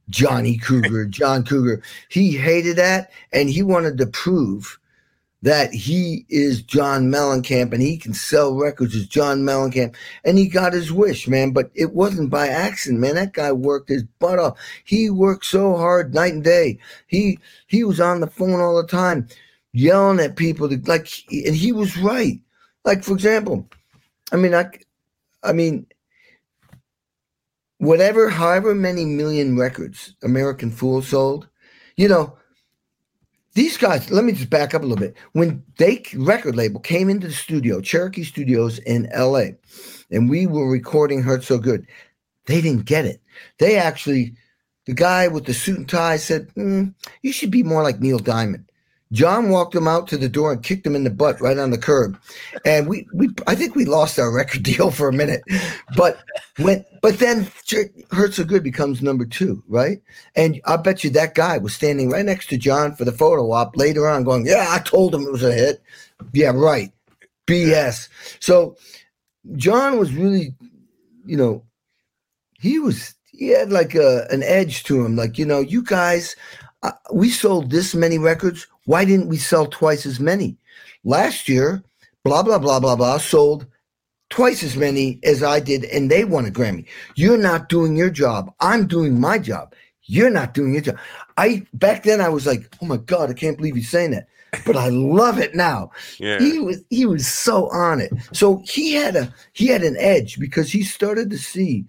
Johnny Cougar, John Cougar. He hated that, and he wanted to prove that he is John Mellencamp, and he can sell records as John Mellencamp. And he got his wish, man, but it wasn't by accident, man. That guy worked his butt off. He worked so hard night and day. He was on the phone all the time, yelling at people, and he was right. Like, for example, I mean, however many million records American Fool sold, these guys, let me just back up a little bit. When they record label came into the studio, Cherokee Studios in L.A., and we were recording Hurt So Good, they didn't get it. They actually, the guy with the suit and tie said, you should be more like Neil Diamond. John walked him out to the door and kicked him in the butt right on the curb. And I think we lost our record deal for a minute. But then Hurt So Good becomes number two, right? And I bet you that guy was standing right next to John for the photo op later on going, yeah, I told him it was a hit. Yeah, right. BS. So John was really, you know, he had like an edge to him. Like, you know, you guys, we sold this many records. Why didn't we sell twice as many? Last year, blah, blah, blah, blah, blah, sold twice as many as I did, and they won a Grammy. You're not doing your job. I'm doing my job. You're not doing your job. Back then I was like, oh my God, I can't believe he's saying that. But I love it now. Yeah. He was so on it. So he had an edge because he started to see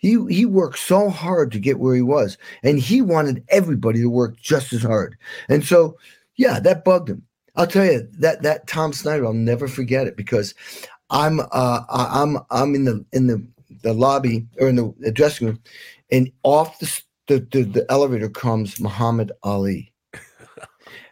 he worked so hard to get where he was, and he wanted everybody to work just as hard. And so, yeah, that bugged him. I'll tell you that Tom Snyder, I'll never forget it, because I'm in the lobby or in the dressing room, and off the elevator comes Muhammad Ali.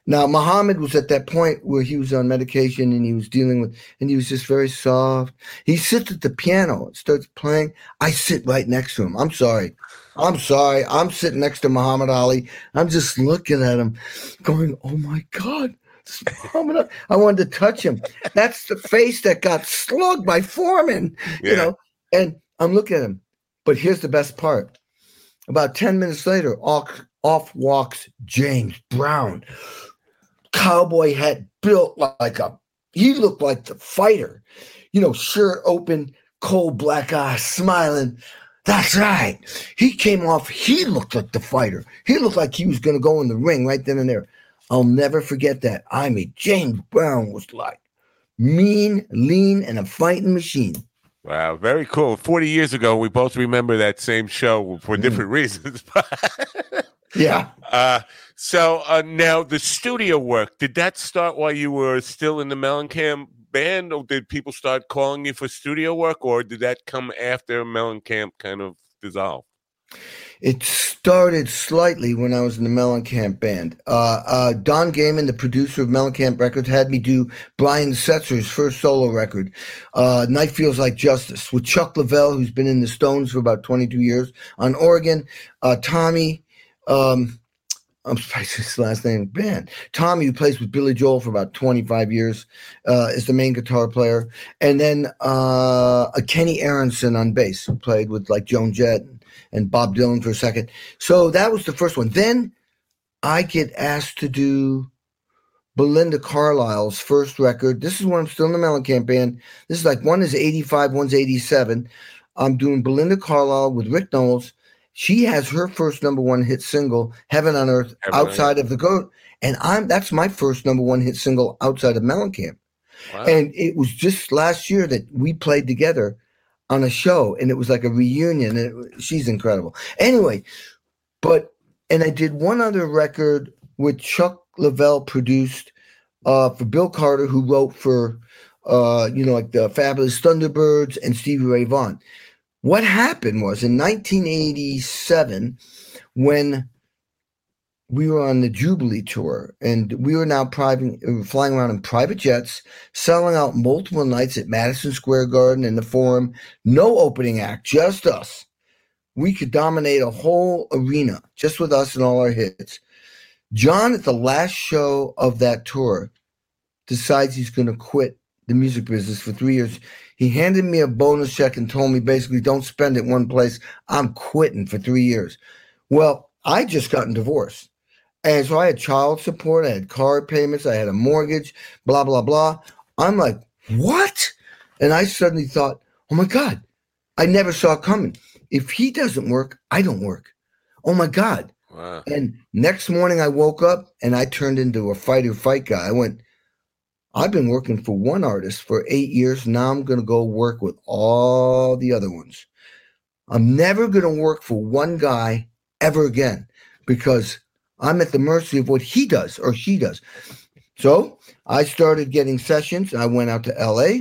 Now, Muhammad was at that point where he was on medication and he was dealing with, and he was just very soft. He sits at the piano and starts playing. I sit right next to him. I'm sorry. I'm sitting next to Muhammad Ali. I'm just looking at him going, oh my God, this is Muhammad Ali. I wanted to touch him. That's the face that got slugged by Foreman, you know, and I'm looking at him. But here's the best part. About 10 minutes later, off walks James Brown. Cowboy hat, built like he looked like the fighter, you know, shirt open, cold black eyes, smiling. That's right. He came off. He looked like the fighter. He looked like he was going to go in the ring right then and there. I'll never forget that. I mean, James Brown was like mean, lean, and a fighting machine. Wow, very cool. 40 years ago, we both remember that same show for different reasons. Yeah. So now the studio work, did that start while you were still in the Mellencamp band, or did people start calling you for studio work, or did that come after Mellencamp kind of dissolved? It started slightly when I was in the Mellencamp band. Don Gaiman, the producer of Mellencamp Records, had me do Brian Setzer's first solo record, Night Feels Like Justice, with Chuck Lavelle, who's been in the Stones for about 22 years, on organ, Tommy... I'm surprised his last name, Ben. Tommy, who plays with Billy Joel for about 25 years, is the main guitar player. And then Kenny Aronoff on bass, who played with like Joan Jett and Bob Dylan for a second. So that was the first one. Then I get asked to do Belinda Carlisle's first record. This is when I'm still in the Mellencamp band. This is like, one is 85, one's 87. I'm doing Belinda Carlisle with Rick Knowles. She has her first number one hit single, Heaven on Earth, outside of the Goat. And that's my first number one hit single outside of Mellencamp. Wow. And it was just last year that we played together on a show, and it was like a reunion. And she's incredible. Anyway, and I did one other record which Chuck Lavelle produced for Bill Carter, who wrote for, you know, like the Fabulous Thunderbirds and Stevie Ray Vaughan. What happened was, in 1987, when we were on the Jubilee tour, and we were now flying around in private jets, selling out multiple nights at Madison Square Garden and the Forum, no opening act, just us. We could dominate a whole arena just with us and all our hits. John, at the last show of that tour, decides he's going to quit the music business for 3 years. He handed me a bonus check and told me basically, don't spend it one place. I'm quitting for 3 years. Well, I just gotten divorced. And so I had child support. I had car payments. I had a mortgage, blah, blah, blah. I'm like, what? And I suddenly thought, oh my God, I never saw it coming. If he doesn't work, I don't work. Oh my God. Wow. And next morning I woke up and I turned into a fight or flight guy. I went, I've been working for one artist for 8 years. Now I'm going to go work with all the other ones. I'm never going to work for one guy ever again, because I'm at the mercy of what he does or she does. So I started getting sessions. I went out to LA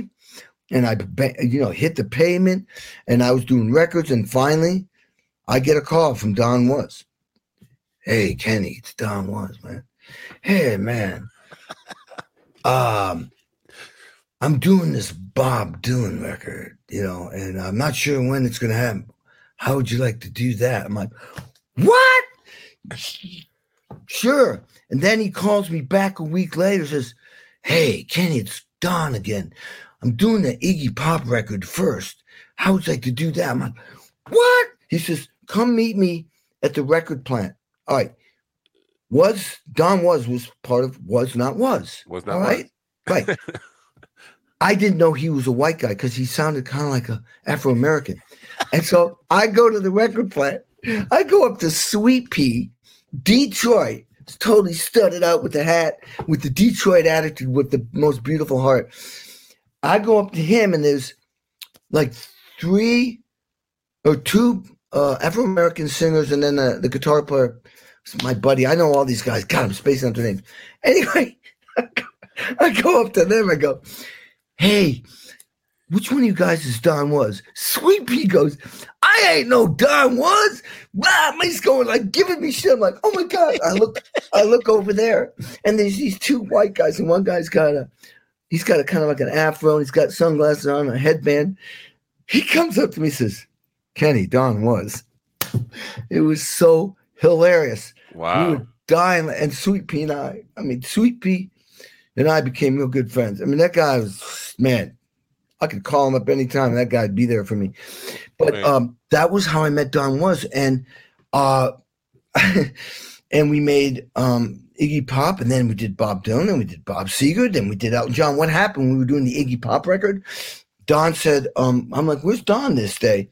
and I, you know, hit the pavement, and I was doing records. And finally I get a call from Don Was. Hey, Kenny, it's Don Was, man. Hey, man, I'm doing this Bob Dylan record, you know, and I'm not sure when it's going to happen. How would you like to do that? I'm like, what? Sure. And then he calls me back a week later and says, hey, Kenny, it's Don again. I'm doing the Iggy Pop record first. How would you like to do that? I'm like, what? He says, come meet me at the record plant. All right. Don was part of Was Not Was. Right. I didn't know he was a white guy because he sounded kind of like an Afro-American. And so I go to the record plant. I go up to Sweet Pea, Detroit. It's totally studded out with the hat, with the Detroit attitude, with the most beautiful heart. I go up to him, and there's like two Afro-American singers, and then the guitar player. It's my buddy. I know all these guys. God, I'm spacing out their names. Anyway, I go up to them. I go, hey, which one of you guys is Don Was? Sweet Pea goes, I ain't no Don Was. Blah, he's going like giving me shit. I'm like, oh my God. I look over there, and there's these two white guys, and one guy's got he's got a kind of like an afro, and he's got sunglasses on, a headband. He comes up to me and says, Kenny, Don Was. It was so hilarious. Wow. We were dying. And Sweet Pea and Sweet Pea and I became real good friends. I mean, that guy was, man, I could call him up anytime. That guy'd be there for me. But that was how I met Don Was. And and we made Iggy Pop, and then we did Bob Dylan, and we did Bob Seger, then we did Elton John. What happened? We were doing the Iggy Pop record. Don said, I'm like, where's Don this day?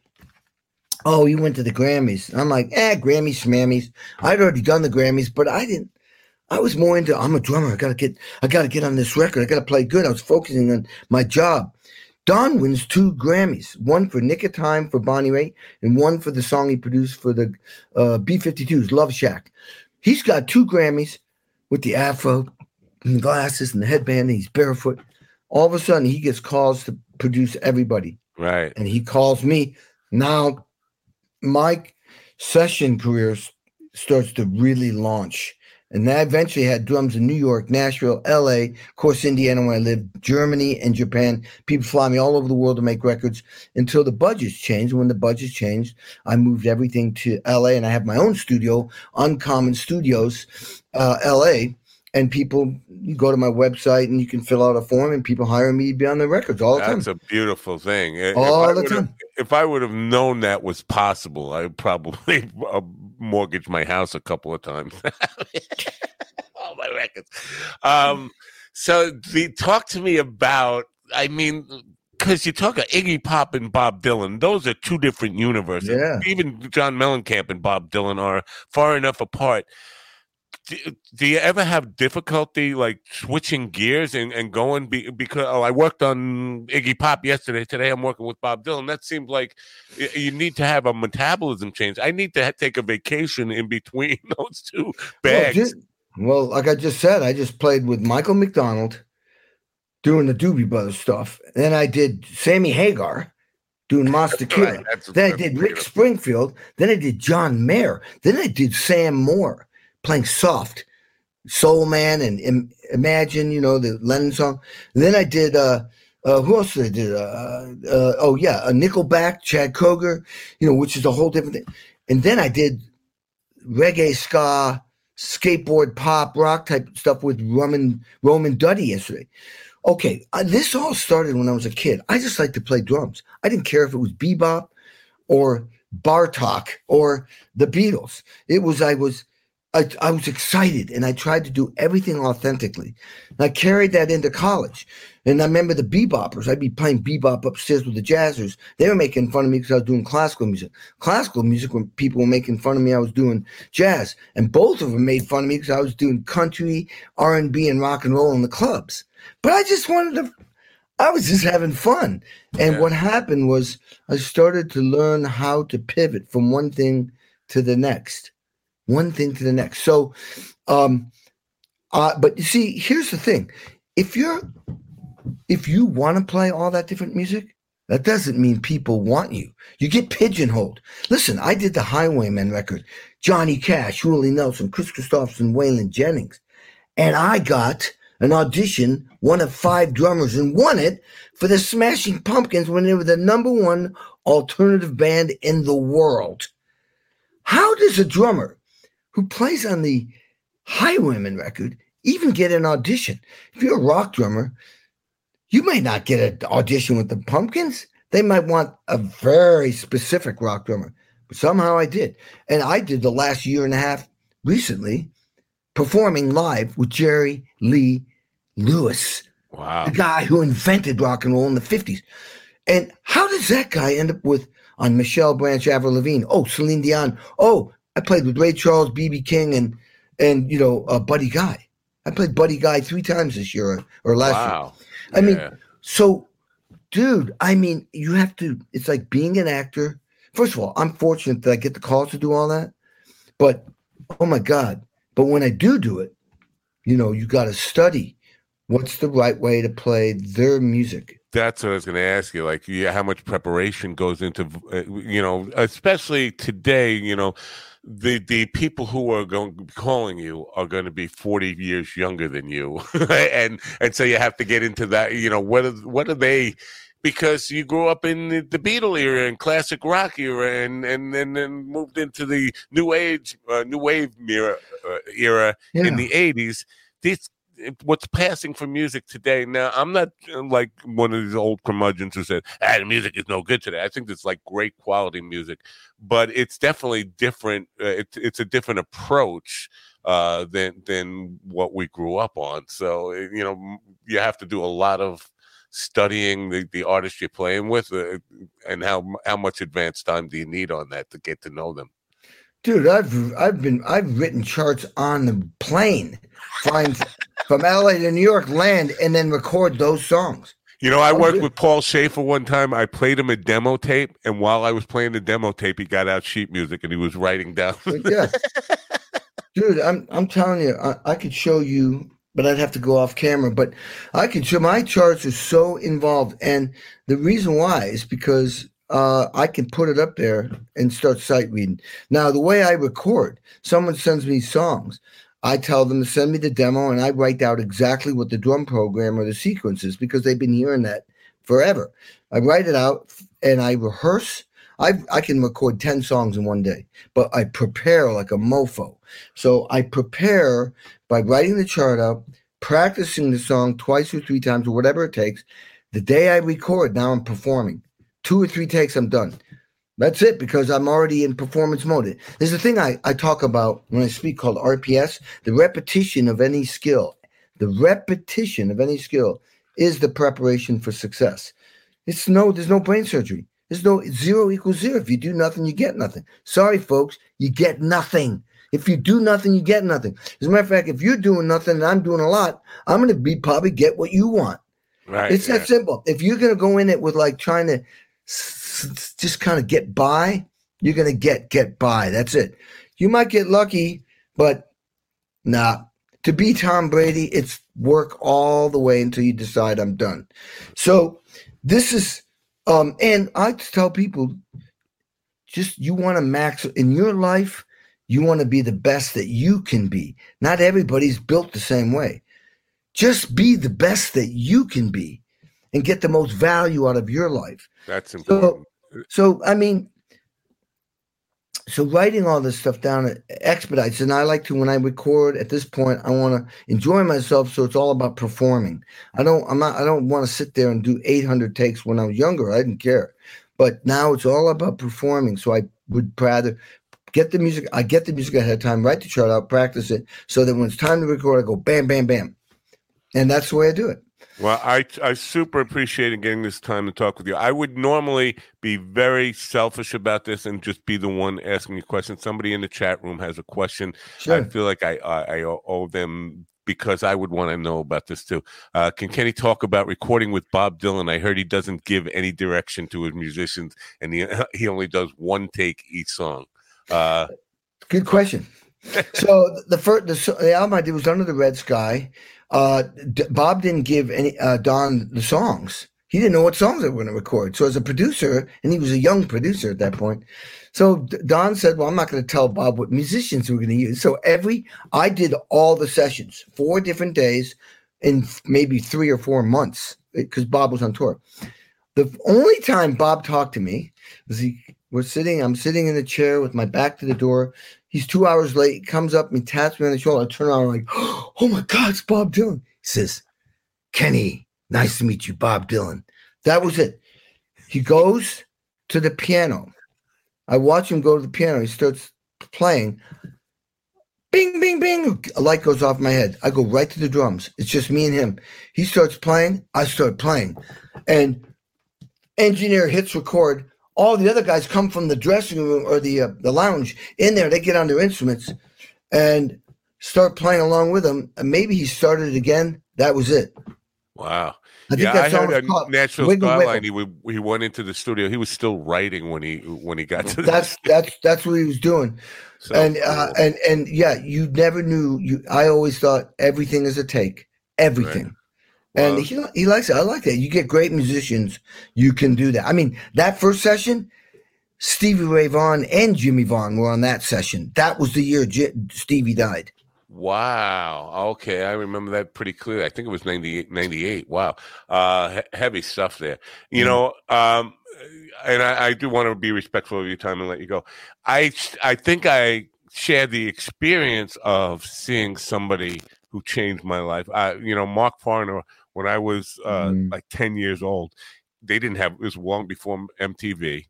Oh, he went to the Grammys. And I'm like, Grammys, Smammys. I'd already done the Grammys, but I was more into, I'm a drummer. I gotta get on this record. I gotta play good. I was focusing on my job. Don wins two Grammys, one for Nick of Time for Bonnie Raitt, and one for the song he produced for the B-52s, Love Shack. He's got two Grammys with the afro and the glasses and the headband, and he's barefoot. All of a sudden, he gets calls to produce everybody. Right. And he calls me. Now, my session career starts to really launch. And I eventually had drums in New York, Nashville, LA, of course, Indiana, where I lived, Germany and Japan. People fly me all over the world to make records until the budgets changed. When the budgets changed, I moved everything to LA, and I have my own studio, Uncommon Studios, LA. And people, you go to my website and you can fill out a form, and people hire me to be on their records all the time. That's a beautiful thing. All the time. If I would have known that was possible, I probably mortgaged my house a couple of times. All my records. So talk to me about, I mean, because you talk about Iggy Pop and Bob Dylan. Those are two different universes. Yeah. Even John Mellencamp and Bob Dylan are far enough apart. Do you ever have difficulty like switching gears and going because I worked on Iggy Pop yesterday. Today I'm working with Bob Dylan. That seems like you need to have a metabolism change. I need to take a vacation in between those two bags. Well, like I just said, I just played with Michael McDonald doing the Doobie Brothers stuff. Then I did Sammy Hagar. Doing Master Killer. Right. Then I did Rick Springfield. Then I did John Mayer. Then I did Sam Moore. Playing soft, Soul Man, and Imagine, you know, the Lennon song. And then I did, who else did I do? Nickelback, Chad Kroeger, you know, which is a whole different thing. And then I did reggae, ska, skateboard, pop, rock type stuff with Roman Duddy yesterday. Okay, this all started when I was a kid. I just liked to play drums. I didn't care if it was bebop or Bartok or the Beatles. I was excited, and I tried to do everything authentically. And I carried that into college. And I remember the beboppers. I'd be playing bebop upstairs with the jazzers. They were making fun of me because I was doing classical music. Classical music, when people were making fun of me, I was doing jazz. And both of them made fun of me because I was doing country, R&B, and rock and roll in the clubs. But I just I was just having fun. And what happened was I started to learn how to pivot from one thing to the next. So, but you see, here's the thing. If you want to play all that different music, that doesn't mean people want you. You get pigeonholed. Listen, I did the Highwaymen record, Johnny Cash, Willie Nelson, Chris Christopherson, Waylon Jennings. and I got an audition, one of 5 drummers, and won it for the Smashing Pumpkins when they were the #1 alternative band in the world. How does a drummer who plays on the Highwaymen record even get an audition? If you're a rock drummer, you may not get an audition with the Pumpkins. They might want a very specific rock drummer, but somehow I did. And I did the last year and a half recently performing live with Jerry Lee Lewis. Wow. The guy who invented rock and roll in the 50s. And how does that guy end up with on Michelle Branch, Avril Lavigne? Oh, Celine Dion. Oh, I played with Ray Charles, B.B. King, and Buddy Guy. I played Buddy Guy 3 times this year or last year. I mean, you have to, it's like being an actor. First of all, I'm fortunate that I get the call to do all that, but oh my God. But when I do it, you got to study what's the right way to play their music. That's what I was going to ask you. Like, how much preparation goes into, especially today, the people who are calling you are going to be 40 years younger than you. and so you have to get into that, what are they, because you grew up in the Beatle era and classic rock era and then moved into the new wave era in the 80s. What's passing for music today. Now, I'm not like one of these old curmudgeons who said, the music is no good today. I think it's like great quality music, but it's definitely different. It's a different approach than what we grew up on. So, you have to do a lot of studying the artist you're playing with and how much advanced time do you need on that to get to know them? Dude, I've written charts on the plane, flying from LA to New York, land, and then record those songs. I worked with Paul Schaefer one time. I played him a demo tape, and while I was playing the demo tape, he got out sheet music and he was writing down. Yeah. Dude, I'm telling you, I could show you, but I'd have to go off camera. But I could show my charts are so involved, and the reason why is because. I can put it up there and start sight reading. Now, the way I record, someone sends me songs. I tell them to send me the demo, and I write out exactly what the drum program or the sequence is because they've been hearing that forever. I write it out, and I rehearse. I can record 10 songs in one day, but I prepare like a mofo. So I prepare by writing the chart out, practicing the song twice or 3 times or whatever it takes. The day I record, now I'm performing. 2 or 3 takes, I'm done. That's it, because I'm already in performance mode. There's a thing I talk about when I speak called RPS. The repetition of any skill. The repetition of any skill is the preparation for success. There's no brain surgery. There's no 0 equals 0. If you do nothing, you get nothing. Sorry, folks, you get nothing. If you do nothing, you get nothing. As a matter of fact, if you're doing nothing and I'm doing a lot, I'm going to probably get what you want. Right. It's that simple. If you're going to go in it with like trying to just kind of get by, you're going to get by. That's it. You might get lucky, but nah. To be Tom Brady, it's work all the way until you decide I'm done. So this is, and I tell people, just you want to max in your life, you want to be the best that you can be. Not everybody's built the same way. Just be the best that you can be and get the most value out of your life. That's important. So writing all this stuff down expedites, and I like to, when I record at this point, I want to enjoy myself. So it's all about performing. I don't want to sit there and do 800 takes. When I was younger, I didn't care, but now it's all about performing. So I would rather get the music ahead of time, write the chart out, practice it. So that when it's time to record, I go bam, bam, bam. And that's the way I do it. Well, I super appreciate getting this time to talk with you. I would normally be very selfish about this and just be the one asking you questions. Somebody in the chat room has a question. Sure. I feel like I owe them because I would want to know about this too. Can Kenny talk about recording with Bob Dylan? I heard he doesn't give any direction to his musicians, and he only does one take each song. Good question. So the album I did was Under the Red Sky. Bob didn't give Don the songs. He didn't know what songs they were going to record. So as a producer, and he was a young producer at that point, so Don said, well, I'm not going to tell Bob what musicians we're going to use. So I did all the sessions, 4 different days in maybe 3 or 4 months, because Bob was on tour. The only time Bob talked to me was I'm sitting in a chair with my back to the door. He's 2 hours late. He comes up and he taps me on the shoulder. I turn around, I'm like, oh my God, it's Bob Dylan. He says, Kenny, nice to meet you, Bob Dylan. That was it. He goes to the piano. I watch him go to the piano. He starts playing. Bing, bing, bing. A light goes off my head. I go right to the drums. It's just me and him. He starts playing. I start playing. And engineer hits record. All the other guys come from the dressing room or the lounge in there. They get on their instruments and start playing along with him. And maybe he started again. That was it. Wow. I heard a Nashville Skyline. He went into the studio. He was still writing when he got to that's what he was doing. So and cool. and yeah, you never knew. I always thought everything is a take, everything. Right. Wow. And he likes it. I like that. You get great musicians. You can do that. I mean, that first session, Stevie Ray Vaughan and Jimmy Vaughan were on that session. That was the year Stevie died. Wow. Okay. I remember that pretty clearly. I think it was 98. Wow. Heavy stuff there. You know, and I do want to be respectful of your time and let you go. I think I shared the experience of seeing somebody who changed my life. Mark Farner, when I was like 10 years old, it was long before MTV.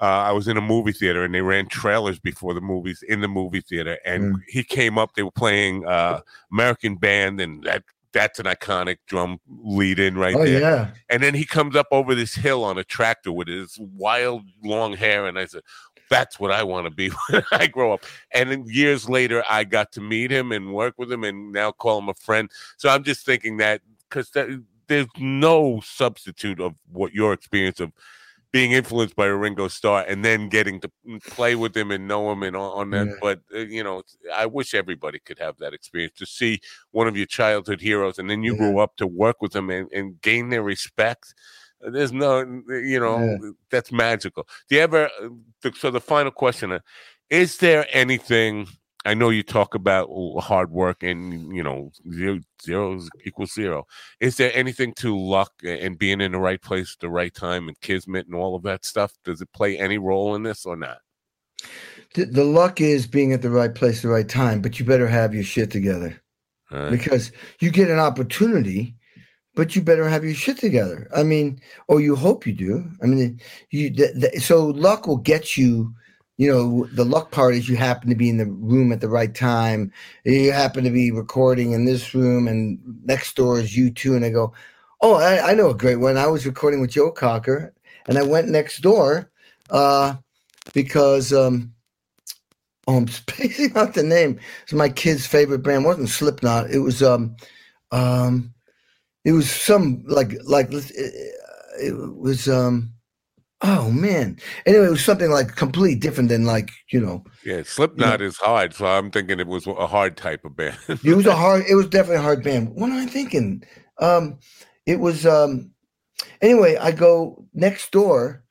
I was in a movie theater, and they ran trailers before the movies in the movie theater. And he came up; they were playing American Band, and that's an iconic drum lead-in right there. Yeah. And then he comes up over this hill on a tractor with his wild long hair, and I said, "That's what I want to be when I grow up." And then years later, I got to meet him and work with him, and now call him a friend. So I'm just thinking that there's no substitute of what your experience of being influenced by a Ringo Starr and then getting to play with him and know him and on that. Yeah. But, I wish everybody could have that experience to see one of your childhood heroes and then you grew up to work with them and gain their respect. There's that's magical. Do you ever, so the final question, is there anything, I know you talk about hard work and, zero equals zero. Is there anything to luck and being in the right place at the right time and kismet and all of that stuff? Does it play any role in this or not? The luck is being at the right place at the right time, but you better have your shit together. Right. Because you get an opportunity, but you better have your shit together. I mean, or you hope you do. I mean, so luck will get you. The luck part is you happen to be in the room at the right time. You happen to be recording in this room, and next door is you two. And I go, oh, I know a great one. I was recording with Joe Cocker, and I went next door because I'm spacing out the name. So my kid's favorite band wasn't Slipknot. It was some like it was. Oh man! Anyway, it was something like completely different than . Yeah, Slipknot is hard, so I'm thinking it was a hard type of band. It was definitely a hard band. What am I thinking? It was. Anyway, I go next door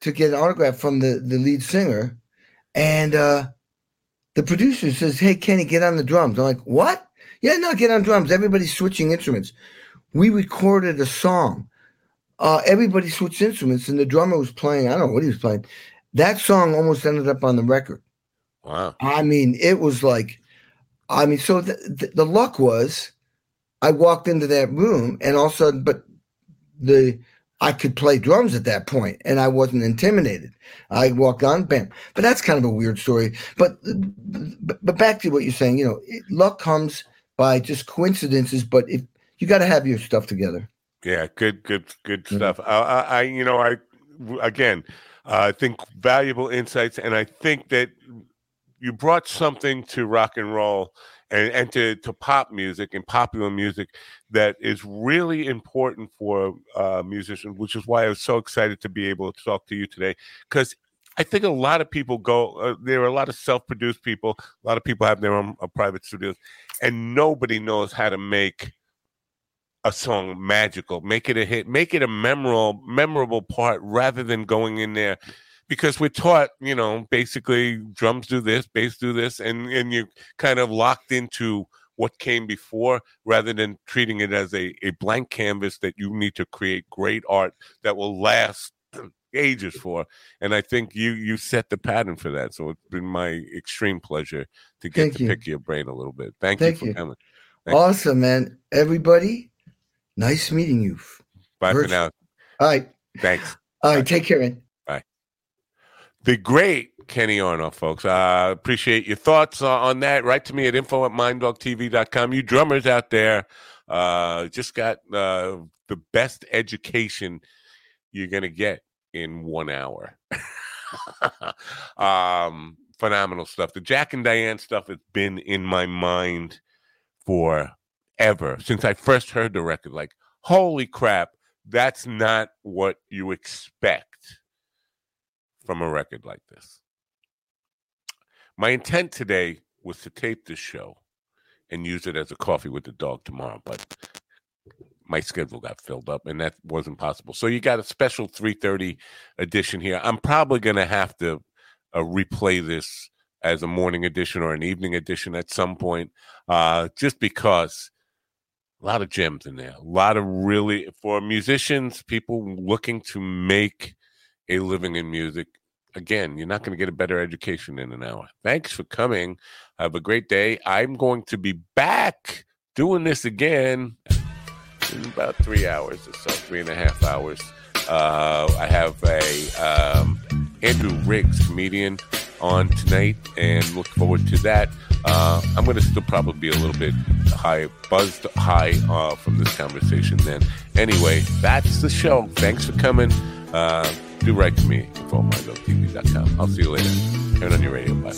to get an autograph from the lead singer, and the producer says, "Hey, Kenny, get on the drums." I'm like, "What? Yeah, no, get on drums. Everybody's switching instruments." We recorded a song. Everybody switched instruments, and the drummer was playing. I don't know what he was playing. That song almost ended up on the record. Wow. I mean, it was like, so the luck was I walked into that room, and all of a sudden, but I could play drums at that point, and I wasn't intimidated. I walked on, bam. But that's kind of a weird story. But back to what you're saying, luck comes by just coincidences, but if you got to have your stuff together. Yeah, good stuff. I think valuable insights, and I think that you brought something to rock and roll and to pop music and popular music that is really important for musicians, which is why I was so excited to be able to talk to you today, because I think a lot of people there are a lot of self-produced people, a lot of people have their own private studios, and nobody knows how to make a song magical, make it a hit, make it a memorable part rather than going in there. Because we're taught, you know, basically drums do this, bass do this, and you're kind of locked into what came before rather than treating it as a blank canvas that you need to create great art that will last ages for. And I think you set the pattern for that. So it's been my extreme pleasure to get Thank to you. Pick your brain a little bit. Thank you for coming. Awesome, man. Everybody, nice meeting you. Bye for now. All right. Thanks. All right. Bye. Take care, man. Bye. The great Kenny Aronoff, folks. I appreciate your thoughts on that. Write to me at info@minddogtv.com. You drummers out there just got the best education you're going to get in 1 hour. Phenomenal stuff. The Jack and Diane stuff has been in my mind forever since I first heard the record. Like, holy crap, that's not what you expect from a record like this. My intent today was to tape this show and use it as a coffee with the dog tomorrow, but my schedule got filled up and that wasn't possible. So you got a special 3:30 edition here. I'm probably going to have to replay this as a morning edition or an evening edition at some point, just because a lot of gems in there, a lot of really, for musicians, people looking to make a living in music. Again, you're not going to get a better education in an hour. Thanks for coming. Have a great day. I'm going to be back doing this again in about 3 hours or so, 3.5 hours. I have a Andrew Riggs, comedian, on tonight, and look forward to that. I'm going to still probably be a little bit buzzed high from this conversation then. Anyway, that's the show. Thanks for coming. Do write to me, info@mindogtv.com. I'll see you later. Turn on your radio. Bye.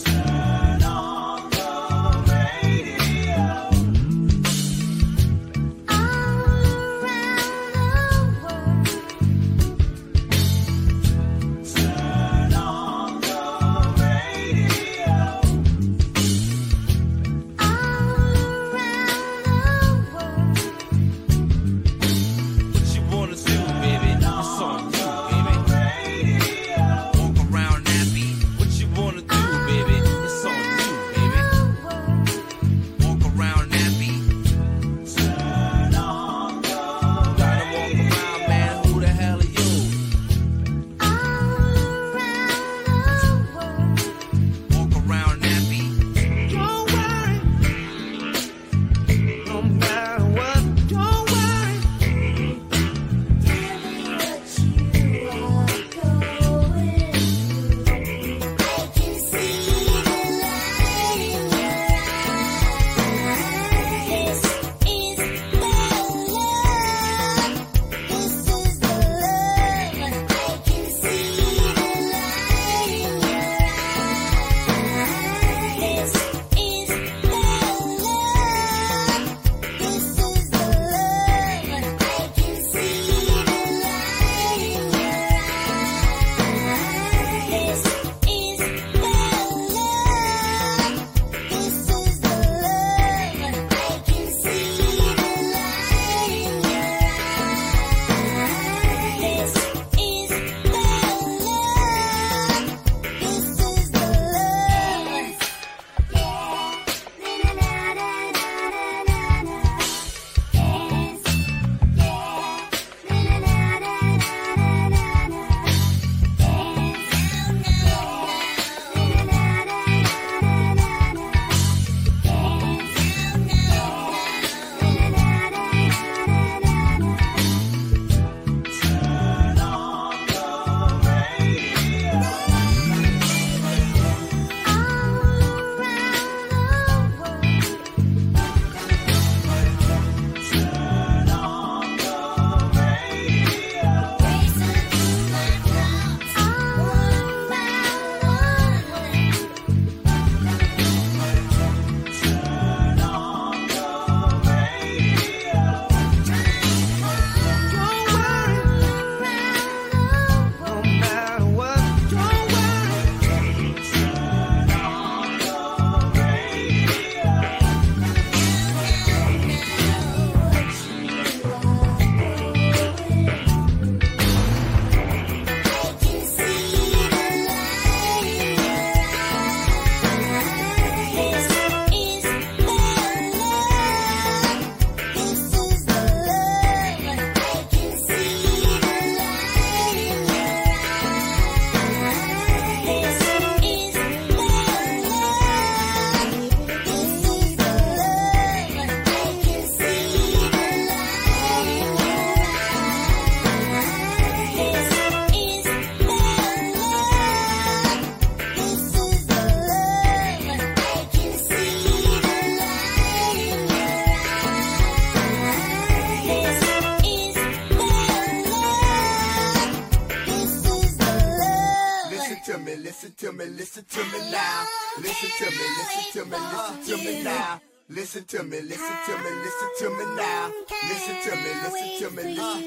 to me now. Listen to me, listen to me, listen to me now. Listen to me, listen to me.